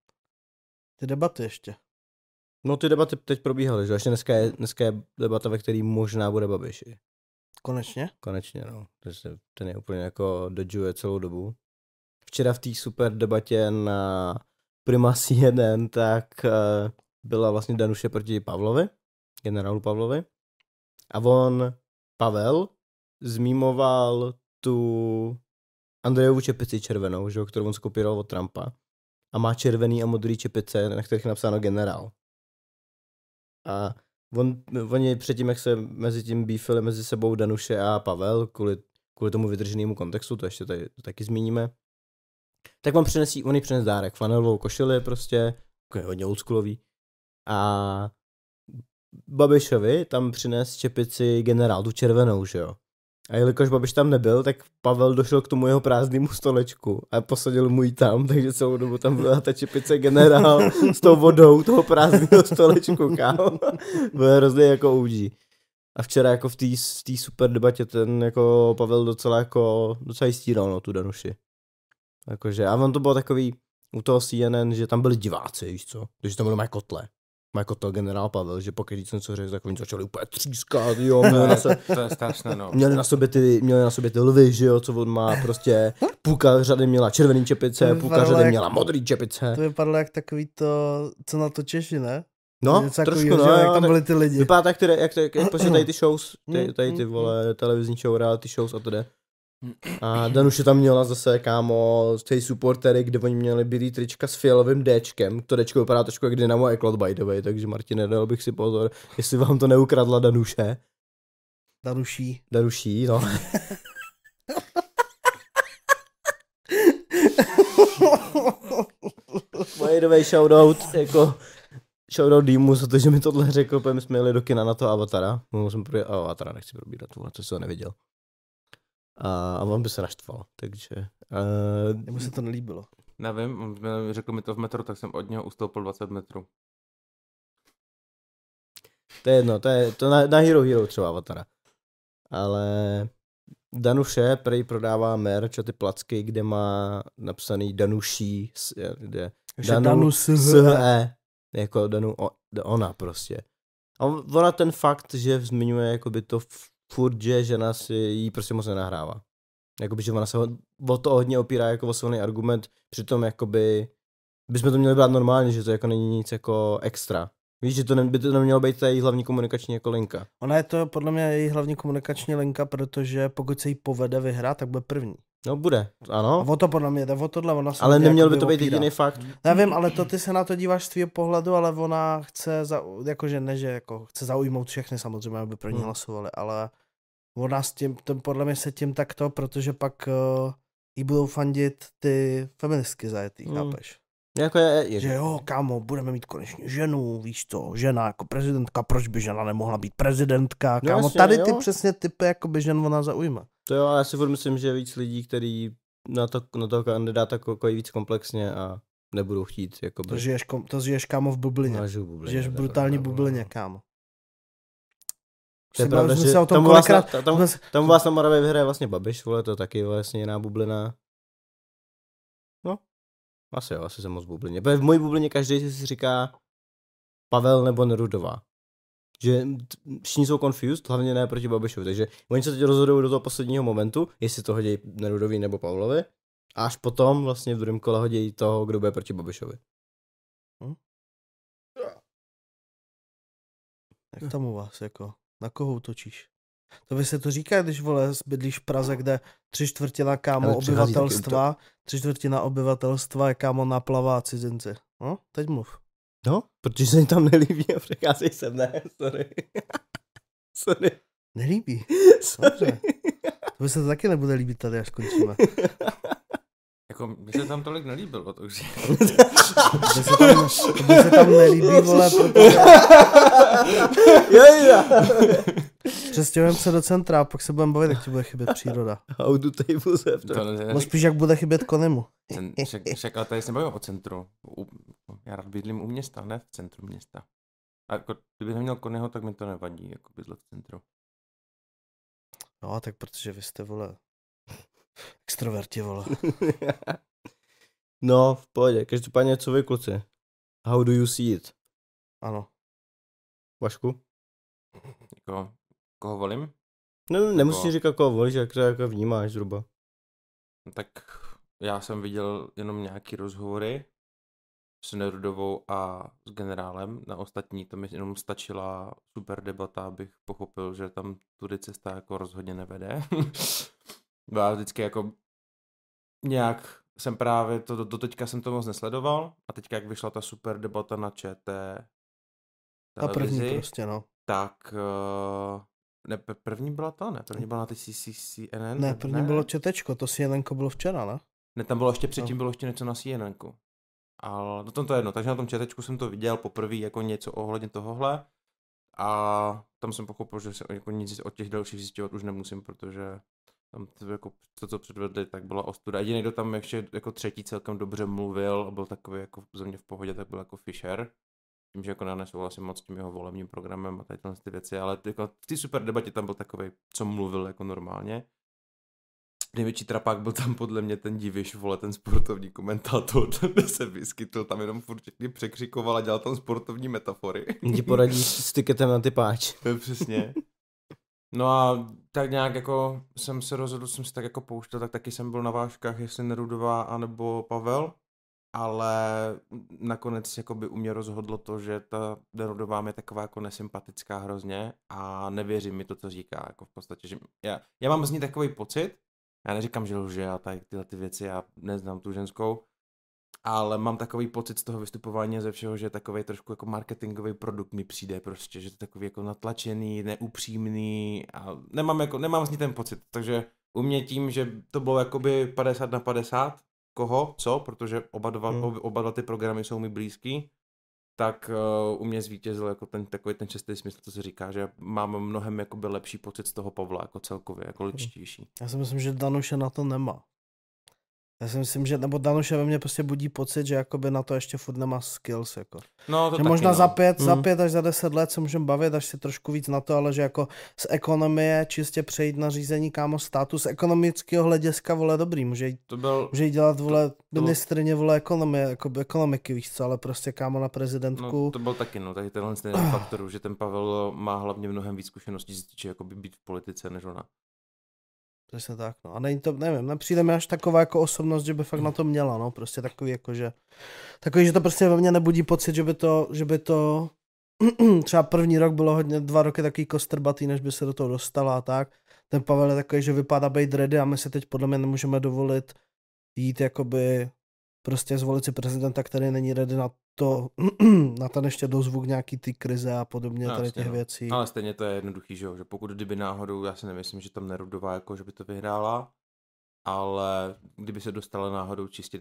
ty debaty ještě. No, ty debaty teď probíhaly, že? Ještě dneska je debata, ve který možná bude Babiš. Konečně? Konečně, no. Ten je úplně jako dodžuje celou dobu. Včera v té super debatě na Prima CNN, tak byla vlastně Danuše proti Pavlovi, generálu Pavlovi. A Pavel, zmímoval tu Andrejovu čepici červenou, že, kterou on skopíroval od Trumpa. A má červený a modrý čepice, na kterých je napsáno generál. A oni předtím, jak se mezi tím bífili mezi sebou Danuše a Pavel, kvůli tomu vydrženému kontextu, to ještě tady taky zmíníme, tak on jí přines dárek, flanelovou košili prostě, je hodně oldschoolový. A Babišovi tam přines čepici generál, tu červenou, že jo. A jelikož Babiš tam nebyl, tak Pavel došel k tomu jeho prázdnému stolečku a posadil mu ji tam, takže celou dobu tam byla ta čepice generál s tou vodou toho prázdného stolečku, kámo. Byl hrozný jako OG. A včera jako v té super debatě ten jako Pavel docela jistíral, no, tu Danuši. Jakože, a on to bylo takový u toho CNN, že tam byli diváci, víš co, takže tam byly mají kotle. jako to generál Pavel, že pokud jsem co řekl, tak oni začali úplně třískat, jo, měli na sobě ty lvy, že jo, co on má, prostě půlka řady měla červený čepice, půlka řady měla modrý čepice. To vypadalo jak takový to, co na to Češi, ne? No, trošku, jo, no, jak tam byli ty lidi. Vypadá tak, jak prostě tady ty shows, tady ty, vole, televizní show, reality shows a to jde. A Danuše tam měla zase, kámo, ty supportery, kde oni měli bílý trička s fialovým Dčkem. To Dčko vypadá trošku jak Dynamo Eklot, by the way, takže Martine, dal bych si pozor, jestli vám to neukradla Danuše. Danuší, no. By the way, shoutout, jako... Shoutout Dýmu za to, že mi tohle řekl, protože jsme jeli do kina na toho Avatara. Mluvil jsem pro Avatara, nechci probírat, co jsem ho neviděl. A on by se naštval, takže... Jemu se to nelíbilo. Nevím, řekl mi to v metru, tak jsem od něho ustoupil 20 metrů. To je jedno, to na Hero Hero třeba Avatara. Ale... Danuše prej prodává merch a ty placky, kde má napsaný Danuší, kde... Danuše. Jako Danu, ona prostě. A ona ten fakt, že zmiňuje jakoby to furt, že žena si jí prostě moc nenahrává. Jakoby, že ona se o to hodně opírá jako o silný argument, přitom jakoby bychom to měli brát normálně, že to jako není nic jako extra. Víš, že to by to nemělo být ta její hlavní komunikační jako linka. Ona je to podle mě její hlavní komunikační linka, protože pokud se jí povede vyhrát, tak bude první. No bude, ano. A o to podle mě, o tohle ona se. Ale neměl by to být jediný fakt. Nevím, ale to ty se na to díváš z tvýho pohledu, ale ona chce, jakože ne, že jako chce zaujmout všechny samozřejmě, aby pro ní hlasovali, ale ona s tím, podle mě se tím takto, protože pak jí budou fandit ty feministky zajetý, chápeš? Jako že jo, kámo, budeme mít konečně ženu, víš co, žena jako prezidentka, proč by žena nemohla být prezidentka, kámo, no jasně, tady ty jo. Přesně typy, jako by žen ona zaujme. To jo, já si furt myslím, že je víc lidí, kteří na toho kandidáta kojí víc komplexně a nebudou chtít, jakoby. To žiješ, kámo, v bublině. Žiješ v brutální bublině, kámo. To je pravda, že tam vás na Moravě vyhraje vlastně Babiš, vole, to taky vlastně jiná bublina. No. Asi jsem moc v bublině. V mojí bublině každý si říká Pavel nebo Nerudová. Že všichni jsou confused, hlavně ne proti Babišovi. Takže oni se teď rozhodují do toho posledního momentu, jestli to hodí Nerudový nebo Pavlovi. A až potom vlastně v druhém kole hodí toho, kdo bude proti Babišovi. Jak tam u vás, jako? Na koho útočíš? To by se to říká, když, vole, bydlíš v Praze, kde 3/4, kámo, obyvatelstva, 3/4 obyvatelstva je, kámo, naplavá cizinci. No, teď mluv. No, protože se jim tam nelíbí a přecházej sem, ne, sorry. Nelíbí? Dobře. To by se to taky nebude líbit tady, až skončíme. Jako, by se tam tolik nelíbilo, takže. To by se tam nelíbí, vole, protože... Přestěhujeme se do centra a pak se budeme bavit, jak ti bude chybět příroda. How do table se v tom. No spíš, jak bude chybět Konimu. Však, ale tady se nebavím o centru. Já rád bydlím u města, ne v centru města. A jako, kdyby neměl Konyho, tak mi to nevadí, jako bydlet v centru. No a tak protože vy jste, vole, extroverti, vole. No, v pohodě. Každopádně, co vy, kluci? How do you see it? Ano. Vašku? Jako... Koho volím? No, nemusíš říkat, koho volíš, jak to jako vnímáš zhruba. Tak já jsem viděl jenom nějaký rozhovory s Nerudovou a s generálem. Na ostatní to mi jenom stačila super debata, abych pochopil, že tam tudy cesta jako rozhodně nevede. Já vždycky jako nějak jsem právě, do teďka jsem to moc nesledoval a teďka jak vyšla ta super debata na ČT4. Ta první prostě, no. Tak... Ne, první byla to, ne? První byla na CNN? Ne, první bylo četečko, to CNNko bylo včera, ne? Ne, tam bylo ještě předtím, bylo ještě něco na CNNku. Ale no to je jedno, takže na tom četečku jsem to viděl poprvé jako něco ohledně tohohle a tam jsem pochopil, že se jako nic od těch dalších zjišťovat už nemusím, protože tam jako to, co předvedli, tak byla ostuda. Jediný, kdo tam ještě jako třetí celkem dobře mluvil a byl takový jako za mě v pohodě, tak byl jako Fischer. Tím, že jako já nesouhlasím moc s tím jeho volebním programem a tady ty věci, ale jako v té super debatě tam byl takovej, co mluvil jako normálně. Největší trapák byl tam podle mě ten Diviš, vole, ten sportovní komentátor, ten se vyskytl, tam jenom furt všechny překřikoval a dělal tam sportovní metafory. Ti poradíš s tiketem na ty páč. Přesně. No a tak nějak jako jsem se rozhodl, jsem se tak jako pouštěl, tak taky jsem byl na vážkách, jestli Nerudová anebo Pavel, ale nakonec jakoby u mě rozhodlo to, že ta Nerudová je taková jako nesympatická hrozně a nevěřím mi to, co říká, jako v podstatě, že já mám z ní takový pocit, já neříkám, že lže a tyhle ty věci, já neznám tu ženskou, ale mám takový pocit z toho vystupování ze všeho, že je takovej trošku jako marketingový produkt mi přijde prostě, že to je takový jako natlačený, neupřímný a nemám z ní ten pocit, takže u mě tím, že to bylo jakoby 50 na 50, koho, co, protože oba dva ty programy jsou mi blízký, tak u mě zvítězil jako ten takový ten čestný smysl, co se říká, že mám mnohem jakoby lepší pocit z toho Pavla, jako celkově, jako ličtější. Já si myslím, že Danuše na to nemá. Já si myslím, že, nebo Danuše ve mně prostě budí pocit, že jakoby na to ještě furt nemá skills, jako. No, to že možná za pět až za 10 let se můžeme bavit, až si trošku víc na to, ale že jako z ekonomie čistě přejít na řízení, kámo, státu, z ekonomického hlediska, vole, dobrý, může jí dělat, vole, ministryně, vole, ekonomie, jako ekonomiky, víš co, ale prostě, kámo, na prezidentku. No, to byl taky, no, tady tenhle ten faktor, že ten Pavel má hlavně mnohem víc zkušeností, co se týče jakoby být v politice, než ona. Přesně tak, no. A není to, nevím, nepřijde mi až taková jako osobnost, že by fakt na to měla, no. Prostě takový jako, že... Takový, že to prostě ve mně nebudí pocit, že by to... třeba první rok bylo hodně, 2 roky takový kostrbatý, než by se do toho dostala a tak. Ten Pavel je takový, že vypadá být ready a my se teď podle mě nemůžeme dovolit jít jakoby... Prostě zvolit si prezidenta, který není ready na to, na ten ještě dozvuk nějaký ty krize a podobně, no, tady těch věcí. Ale stejně to je jednoduchý, že jo, že pokud kdyby náhodou, já si nemyslím, že tam Nerudová jako, že by to vyhrála, ale kdyby se dostala náhodou čistě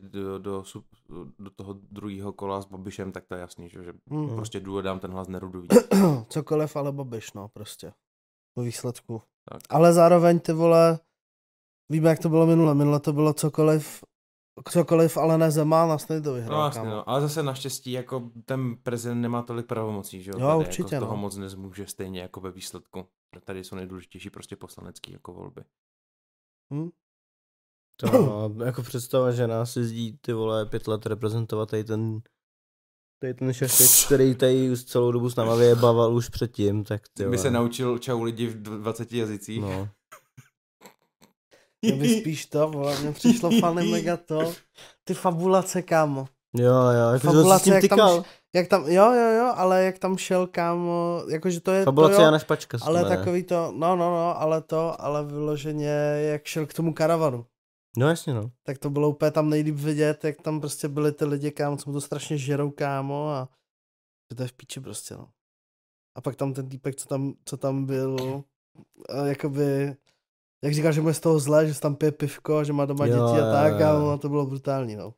do toho druhého kola s Babišem, tak to je jasný, že prostě důvodám ten hlas Nerudový. Cokoliv, ale Babiš, no, prostě. Po výsledku. Tak. Ale zároveň, ty vole, víme, jak to bylo minule. Minule to bylo cokoliv, ale ne Zeman, vlastně to vyhrál. No jasně, no. Ale zase naštěstí, jako ten prezident nemá tolik pravomocí, že jo? Jo, určitě, jako toho moc nezmůže stejně jako ve výsledku. Tady jsou nejdůležitější prostě poslanecký jako volby. To jako představa, že nás jezdí, ty vole, 5 let reprezentovat tady ten šašek, který tady už celou dobu s náma vyjebával už předtím, tak ty vole. By se naučil čau lidi v 20 jazycích. No. Kdyby spíš to, vole, mně přišlo fane mega to, ty fabulace, kámo. Jo, jako fabulace, jsi s tím tykal. Jak tam, ale jak tam šel, kámo, jakože to je fabulace to, jo, Jana Špačka, ale takový to, no, ale vyloženě, jak šel k tomu karavanu. No jasně, no. Tak to bylo úplně tam nejlíp vidět, jak tam prostě byli ty lidi, kámo, co mu to strašně žerou, kámo, a to je v píči prostě, no. A pak tam ten týpek, co tam byl, jakoby... Jak říkal, že mu je z toho zlé, že se tam pije pivko a že má doma děti a tak, a to bylo brutální, no.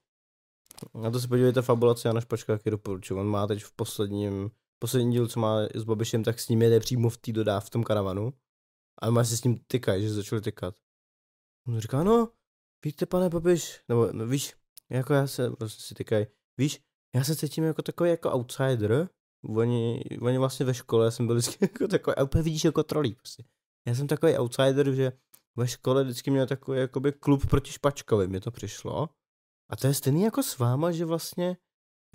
Na to se podívejte, fabulace Jana Špačka, jak je doporučuji. On má teď v poslední díl, co má s Babišem, tak s ním jede přímo v tom karavanu. A má se s ním tykají, že se začali tykat. On říká, no, víte, pane Babiš, nebo no, víš, jako já se, vlastně si tykají, víš, já se cítím jako takový jako outsider. Oni vlastně ve škole jsem byl vždycky jako takový, a úplně vidíš jako trolík prostě. Já jsem takový outsider, že ve škole vždycky měl takový jakoby klub proti Špačkovi, mi to přišlo. A to je stejný jako s váma, že vlastně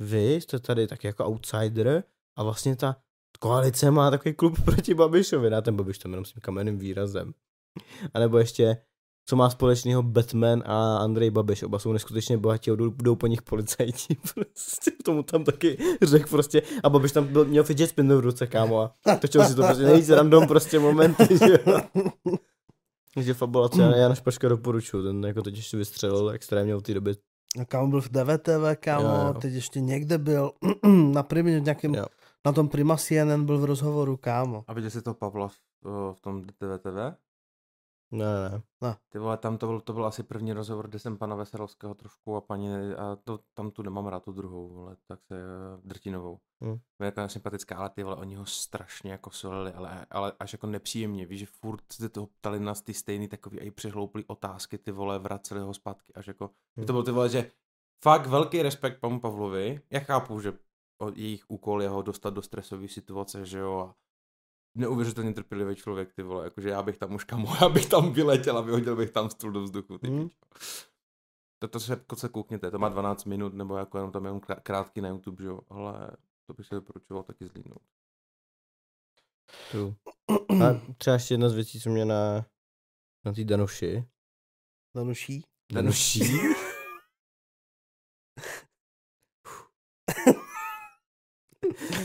vy jste tady taky jako outsider a vlastně ta koalice má takový klub proti Babišovi. A ten Babiš tam jenom s tím kamenným výrazem. A nebo ještě, co má společného Batman a Andrej Babiš. Oba jsou neskutečně bohatí, jdou po nich policajti. Prostě tomu tam taky řekl prostě. A Babiš tam měl fidget spinner v ruce, kámo. A točil si to prostě nejvíc random prostě momenty, že jo. Takže fabulace, já na Špačka doporučuju, ten jako teď ještě vystřelil extrémně v té době. Kámo byl v DVTV, kámo, jo. Teď ještě někde byl, na Primě, nějakým, jo. Na tom Prima CNN byl v rozhovoru, kámo. A viděl jsi toho Pavla v tom DVTV? Ne. Ty vole, tam to byl asi první rozhovor, kde jsem pana Veselovského trošku tam tu nemám rád, tu druhou, vole, tak se Drtinovou. Velká sympatická, ale ty vole, oni ho strašně jako solili, ale až jako nepříjemně, víš, že furt se toho ptali nás ty stejný takový a i přehlouplý otázky, ty vole, vraceli ho zpátky, až jako, to bylo ty vole, že fakt velký respekt panu Pavlovi, já chápu, že jejich úkol je ho dostat do stresové situace, že jo, neuvěřitelně trpělivý člověk, ty vole, jakože já bych tam už já bych tam vyletěl a vyhodil bych tam stůl do vzduchu, ty pičo. To se koukněte, to má 12 minut, nebo jako jenom tam jenom krátký na YouTube, že jo, ale to bych se doporučoval taky zlídnout. A třeba ještě jedna z věcí, co mě na té Danuši. Danuší?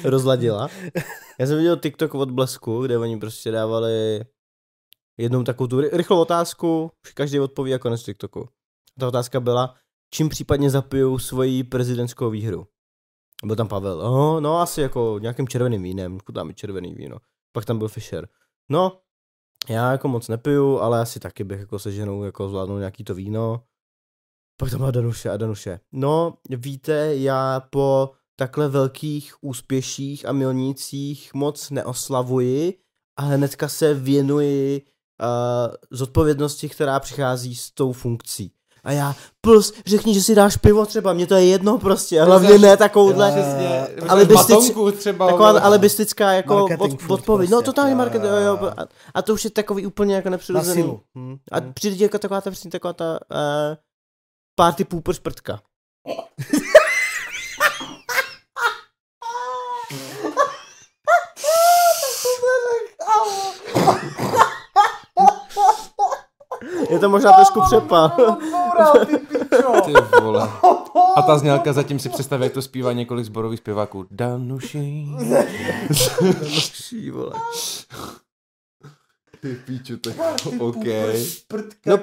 Rozladila. Já jsem viděl TikTok od Blesku, kde oni prostě dávali jednou takovou tu rychlou otázku, každý odpoví a konec TikToku. Ta otázka byla, čím případně zapijou svoji prezidentskou výhru. Byl tam Pavel, no asi jako nějakým červeným vínem, chutná červený víno. Pak tam byl Fischer. No, já jako moc nepiju, ale asi taky bych jako se ženou jako zvládnul nějaký to víno. Pak tam byla Danuše. No, víte, já po takhle velkých úspěších a milnících moc neoslavuji a hnedka se věnuji zodpovědnosti, která přichází s tou funkcí. A já, plus, řekni, že si dáš pivo třeba, mně to je jedno prostě, hlavně ne takovouhle alibistická jako odpověď, no totální marketing, jo. A to už je takový úplně jako nepřirozený. A přijde jako taková ta party pooper šprtka. Je to možná trošku přepal. Ty vole. A ta znělka zatím si představí, jak to zpívá několik zborových zpěváků. Danuši, vole. Ty píču, tak OK. No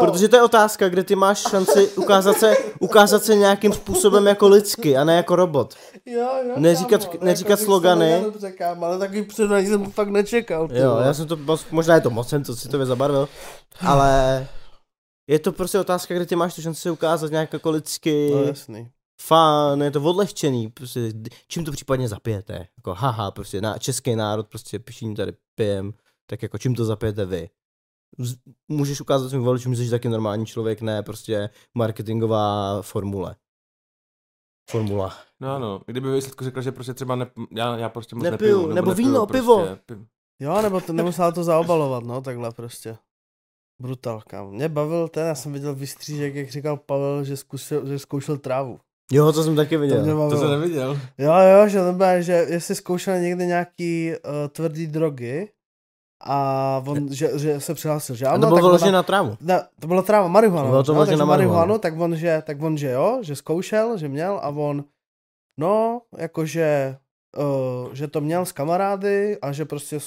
protože to je otázka, kde ty máš šanci ukázat se nějakým způsobem jako lidsky a ne jako robot. Jo, neříkat slogany. Řekám, ale takový předání jsem to fakt nečekal. Jo, já jsem to, možná je to moc, jsem to citově zabarvil, ale je to prostě otázka, kde ty máš tu šanci se ukázat nějak jako lidsky. No jasný. Fán, je to odlehčený, prostě, čím to případně zapijete, jako haha, prostě český národ, prostě všichni tady pijem, tak jako čím to zapijete vy. Můžeš ukázat svým voličům, že jsi taky normální člověk, ne prostě marketingová formula. No ano, kdyby výsledku řekl, že prostě třeba já prostě moc nepiju. Nebo víno, pivo. Prostě. Jo, nebo to nemusela to zaobalovat, no takhle prostě. Brutal, kámo. Mě bavil já jsem viděl vystřížek, jak říkal Pavel, že zkoušel trávu. Jo, to jsem taky viděl. To jsem neviděl. Jo, že to bylo, že jestli zkoušel někdy nějaký tvrdý drogy, a on, že se přihlásil, že ano. To bylo vložené na trávu. Ne, to byla tráva, marihuana. Bylo to vložené na marihuanu, tak on, že jo, že zkoušel, že měl a on, no, jakože, že to měl s kamarády a že prostě,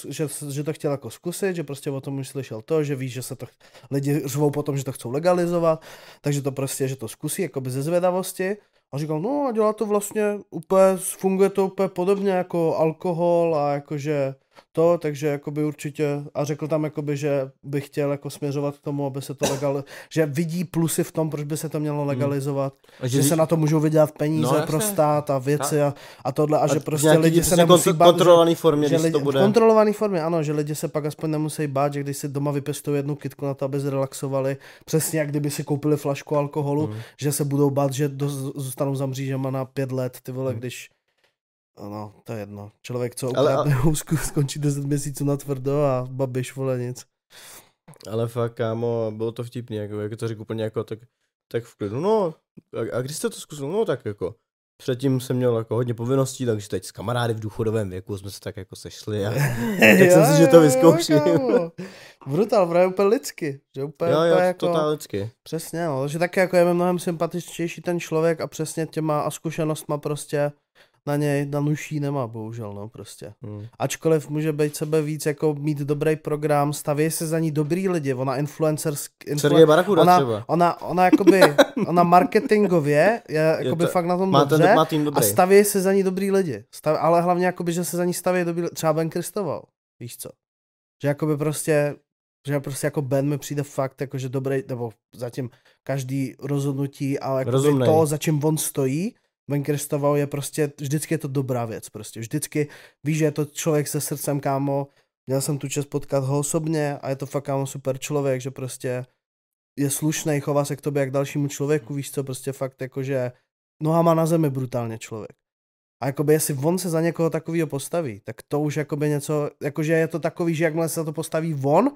že to chtěl jako zkusit, že prostě o tom už slyšel to, že víš, že se to, lidi řvou potom, že to chcou legalizovat, takže to prostě, že to zkusí, jako by ze zvědavosti. A říkal, no a dělá to vlastně úplně, funguje to úplně podobně jako alkohol a jakože to, takže jakoby určitě, a řekl tam jakoby, že by chtěl jako směřovat k tomu, aby se to že vidí plusy v tom, proč by se to mělo legalizovat, že se na to můžou vydělat peníze pro stát a věci a tohle a že prostě lidi se nemusí bát. V kontrolovaný formě, ano, že lidi se pak aspoň nemusí bát, že když si doma vypěstují jednu kytku na to, aby zrelaxovali, přesně jak kdyby si koupili flašku alkoholu, že se budou bát, že zůstanou za mřížema na 5 let, ty vole, když no, to je jedno. Člověk, co opravdu skončí 10 měsíců na tvrdo a Babiš, vole, nic. Ale fakt, kámo, bylo to vtipný, jako to řekl úplně jako tak v klidu. No, a když jste to zkusil, no tak jako, předtím jsem měl jako hodně povinností, takže teď s kamarády v důchodovém věku jsme se tak jako sešli a tak jsem si, že to vyzkouším. Brutal, právě úplně lidsky. Že úplně jako, totál lidsky. Přesně, no, že taky jako je mnohem sympatičtější ten člověk a přesně těma a zkušenostma prostě na něj, Danuší nemá, bohužel, no prostě. Ačkoliv může být sebe víc, jako mít dobrý program, staví se za ní dobrý lidi, ona ona marketingově je jakoby fakt na tom dobře a staví se za ní dobrý lidi. Ale hlavně jakoby, že se za ní staví dobrý lidi, třeba Ben Kristoval, víš co. Že jakoby prostě, jako Ben mi přijde fakt jakože dobrý, nebo zatím každý rozhodnutí, ale jakoby to, za čím on stojí, Ben Kristoval je prostě, vždycky je to dobrá věc prostě, vždycky víš, že je to člověk se srdcem, kámo, měl jsem tu čest potkat ho osobně a je to fakt, kámo, super člověk, že prostě je slušnej, chová se k tobě jak dalšímu člověku, víš co, prostě fakt jakože nohama na zemi brutálně člověk. A jakoby jestli on se za někoho takovýho postaví, tak to už jakoby něco, jakože je to takový, že jakmile se za to postaví on,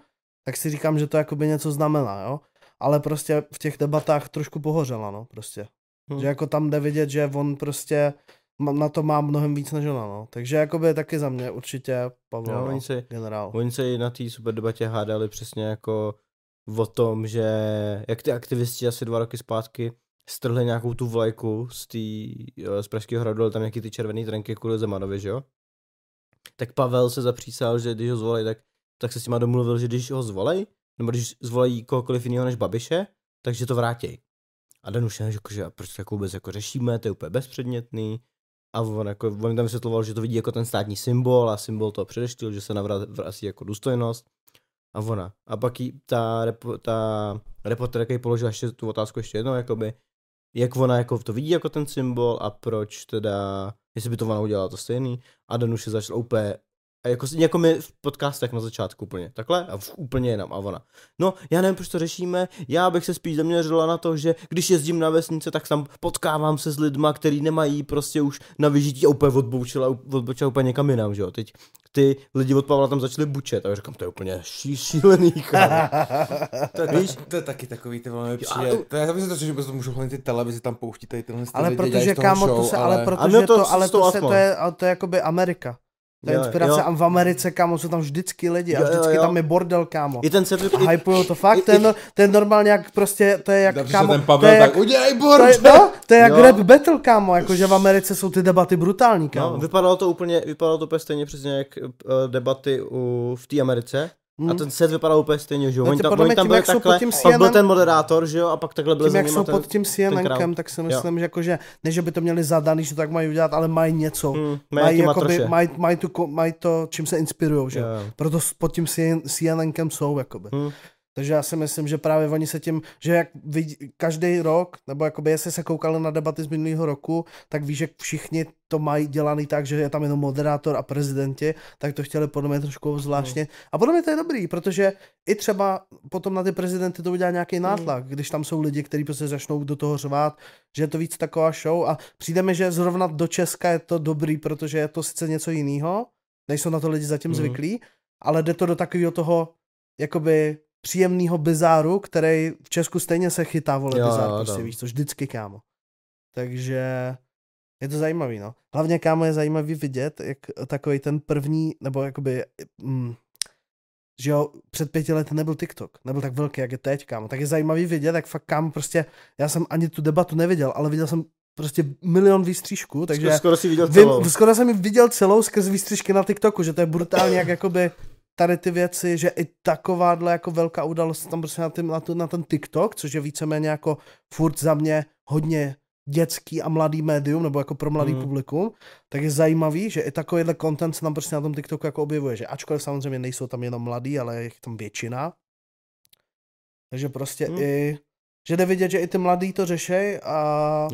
tak si říkám, že to jakoby něco znamená, jo. Ale prostě v těch debatách trošku pohořela, no, prostě. Že jako tam jde vidět, že on prostě na to má mnohem víc než ona, no. Takže jakoby taky za mě určitě Pavel, no, generál. Oni se i na té super debatě hádali přesně jako o tom, že jak ty aktivisti asi 2 roky zpátky strhli nějakou tu vlajku z Pražského hradu, tam nějaký ty červený trenky kvůli Zemanovi, že jo? Tak Pavel se zapřísahal, že když ho zvolej, tak se s těma domluvil, že když ho zvolej, nebo když zvolají kohokoliv jiného než Babiše, takže to vrátí. A Danuše, že prostě jako vůbec jako řešíme, to je úplně bezpředmětný. A on tam vysvětloval, že to vidí jako ten státní symbol a symbol toho předeštil, že se navrací jako důstojnost. A ona. A pak ta reportérka jí položila ještě tu otázku ještě jednou, jakoby, jak ona jako to vidí jako ten symbol a proč teda, jestli by to ona udělala to stejný. A Danuše začala úplně, a jako my v podcastech na začátku úplně takhle a úplně jenom a ona. No, já nevím, proč to řešíme, já bych se spíš zaměřila na to, že když jezdím na vesnice, tak tam potkávám se s lidma, který nemají prostě už na vyžití a úplně odbočila úplně někam jinam, že jo. Teď ty lidi od Pavla tam začali bučet a já říkám, to je úplně šílený, kámo. To je taky takový, ty velmi přijde. To já myslím, že to můžou hlavně ty televizi tam pouští tady tyhle lidi, ale protože kámo, to se ale to je jakoby Amerika. Ta inspirace jo. A v Americe, kámo, jsou tam vždycky lidi a vždycky tam je bordel, kámo. I ten certifikát. A hypujou to fakt, ten normálně jak prostě, to je jak, dobře, kámo. Ten Pavel, to je tak udělej bordel. To je jak rap battle, kámo, jakože v Americe jsou ty debaty brutální, kámo. No, vypadalo to úplně stejně přesně jak debaty v té Americe. A ten set vypadal úplně stejně, že jo. Oni tam byli takhle, pak byl ten moderátor, že jo, a pak takhle byli za nima. Tím, jak jsou pod tím CNNkem, tak si myslím, že jakože, ne, že by to měli zadaný, že to tak mají udělat, ale mají něco. Mají to, čím se inspirujou, že jo. Proto pod tím CNNkem jsou, jakoby. Takže já si myslím, že právě oni se tím, že jak vidí, každý rok, nebo jakoby jestli se koukali na debaty z minulého roku, tak víš, že všichni to mají dělaný tak, že je tam jenom moderátor a prezidenti, tak to chtěli podle mě trošku obzvláštnit. A podle mě to je dobrý, protože i třeba potom na ty prezidenty to udělá nějaký nátlak, když tam jsou lidi, kteří prostě začnou do toho řvát, že je to víc taková show a přijde mi, že zrovna do Česka je to dobrý, protože je to sice něco jiného, nejsou na to lidi zatím zvyklí, ale jde to do takového toho, jakoby příjemného bizáru, který v Česku stejně se chytá, vole, bizár, prostě víš, což vždycky, kámo. Takže je to zajímavý, no. Hlavně, kámo, je zajímavý vidět, jak takovej ten první, nebo jakoby, že jo, před 5 lety nebyl TikTok, nebyl tak velký, jak je teď, kámo. Tak je zajímavý vidět, jak fakt, kámo, prostě, já jsem ani tu debatu neviděl, ale viděl jsem prostě 1 milion výstřížků, takže skoro jsem ji viděl celou skrz výstřížky na TikToku, že to je brutálně, jak jakoby tady ty věci, že i takováhle jako velká událost tam prostě na ten TikTok, což je víceméně jako furt za mě hodně dětský a mladý médium, nebo jako pro mladý publikum, tak je zajímavý, že i takovýhle content se tam prostě na tom TikToku jako objevuje, že ačkoliv samozřejmě nejsou tam jenom mladí, ale je tam většina. Takže prostě i, že jde vidět, že i ty mladí to řešej a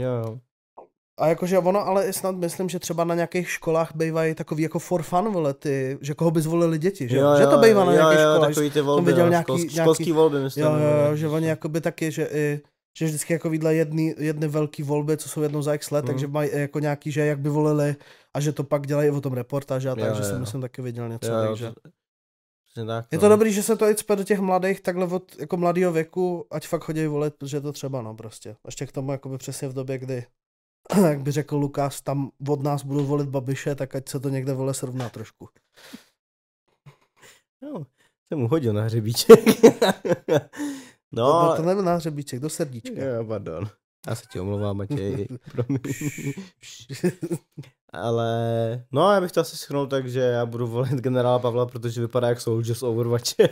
a jakože ono, ale i snad myslím, že třeba na nějakých školách bývají takový jako for fun, vole, ty, že koho by zvolili děti, že jo, že to bývá na nějakých školách, takový ty volby, viděl školský volby, myslím. Jo, že oni jakoby taky, že vždycky jako vidla jedny velký volby, co jsou jednou za x let, takže mají jako nějaký, že jak by volili a že to pak dělají o tom reportáže a takže jsem myslím taky viděl něco, takže. Tak, je to dobrý, že se to i cpe do těch mladých, takhle od jako mladého věku, ať fakt chodí volit, protože to třeba, no prostě. Ještě k tomu jakoby přesně v době, kdy jak by řekl Lukáš, tam od nás budou volit Babiše, tak ať se to někde vole srovná trošku. No, jsem mu hodil na hřebíček. No, to nebyl na hřebíček, do srdíčka. Jo, pardon. Já se ti omlouvám, Matěj. Ale, no, já bych to asi schnul tak, že já budu volit generála Pavla, protože vypadá jak Soldier z Overwatche.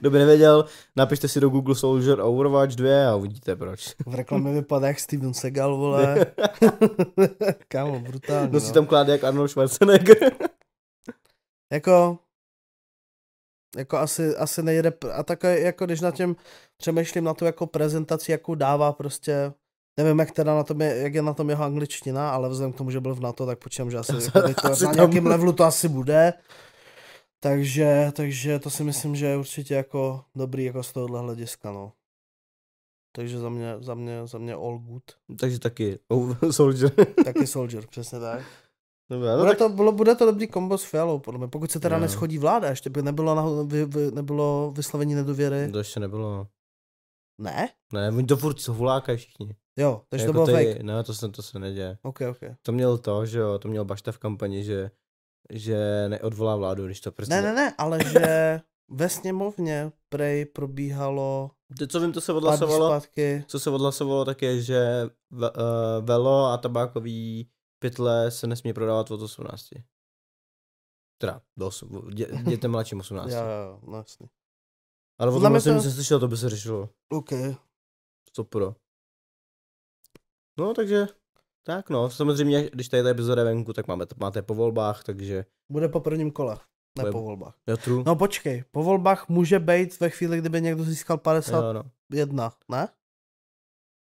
Kdo by nevěděl, napište si do Google Soldier Overwatch 2 a uvidíte proč. V reklamě vypadá jak Steven Seagal, vole. Kámo, brutálně. Nosí tam klády jak Arnold Schwarzenegger. Jako asi nejde. A tak jako když nad tím přemýšlím na tu jako prezentaci, jakou dává prostě. Nevím, jak teda na tom je, jak je na tom jeho angličtina, ale vzhledem k tomu, že byl v NATO, tak počítám, že asi na nějakém levelu to asi bude. Takže to si myslím, že je určitě jako dobrý jako z tohohle hlediska, no. Takže za mě all good. Takže taky Soldier. Taky Soldier, přesně tak. Dobrá, no tak... Bude to dobrý kombo s Fialou, podle mě. Pokud se teda neschodí vláda, ještě by nebylo vyslovení nedůvěry. To ještě nebylo. Ne? Ne, oni to furt hulákají všichni. Jo, takže jako to bylo fake. Ne, to se neděje. Ok. To měl to měl Bašta v kampani, že neodvolá vládu, když to prostě... Ne, ale že ve sněmovně prej probíhalo... Co vím, co se odhlasovalo, tak je, že velo a tabákový pytle se nesmí prodávat od 18. Teda dětem mladším 18. Jo, vlastně. Ale o tom jsem se slyšel, to by se řešilo. Ok. To pro. No, takže... Tak no, samozřejmě, když tady ta epizoda venku, tak máte po volbách, takže... Bude po prvním kole, ne po volbách. Jo, no počkej, po volbách může být ve chvíli, kdyby někdo získal 51, ne?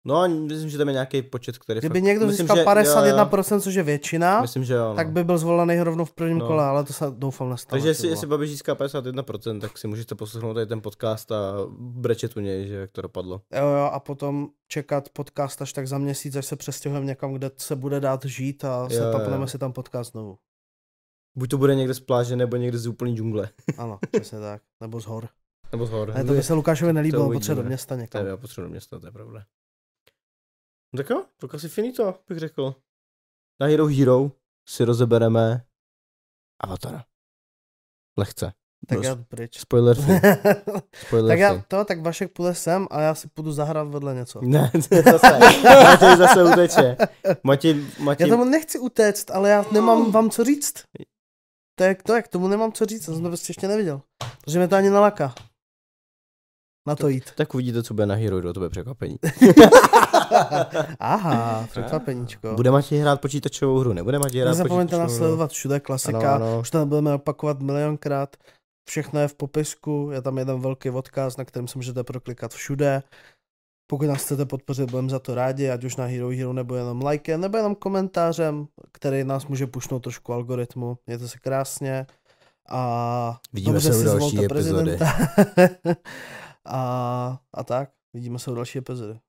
No, myslím, že tam je nějaký počet, který... Kdyby někdo získal 51%, což je většina, myslím, že jo, no. Tak by byl zvolený rovnou v prvním kole, ale to se doufám nestane. Takže jestli Babiš získá 51%, tak si můžete poslechnout tady ten podcast a brečet u něj, že jak to dopadlo. Jo, a potom čekat podcast až tak za měsíc, až se přestěhujeme někam, kde se bude dát žít a setupneme si tam podcast znovu. Buď to bude někde z pláže, nebo někde z úplný džungle. Ano, přesně tak. Nebo z hor. Ne, to by se Lukášovi nelíbilo, potřeba do města někam. Jo, potřeba do města, to je pravda. No tak jo, tak asi finito, bych řekl. Na Hero si rozebereme Avatara. Lehce. Tak já pryč. Spoiler film. Tak já tak Vašek půjde sem a já si půjdu zahrát vedle něco. Ne, zase. Matěj zase uteče. Matěj... Já tomu nechci utéct, ale já nemám vám co říct. Tak tomu nemám co říct, já jsem to prostě ještě neviděl. Protože mě to ani nalaká. Na to jít. Tak uvidíte, co bude na Hero, to bude překvapení. Aha, překvapeníčko. Bude Matěj hrát počítačovou hru, nebude Matěj hrát počítačovou hru. Nezapomeňte nás sledovat, všude klasika, ano. Už tam budeme opakovat milionkrát, všechno je v popisku, je tam jeden velký odkaz, na kterém se můžete proklikat všude. Pokud nás chcete podpořit, budeme za to rádi, ať už na Hero, nebo jenom lajkem, nebo jenom komentářem, který nás může pušnout trošku algoritmu. Mějte se krásně a vidíme se u další epizody. A tak, vidíme se u další epizody.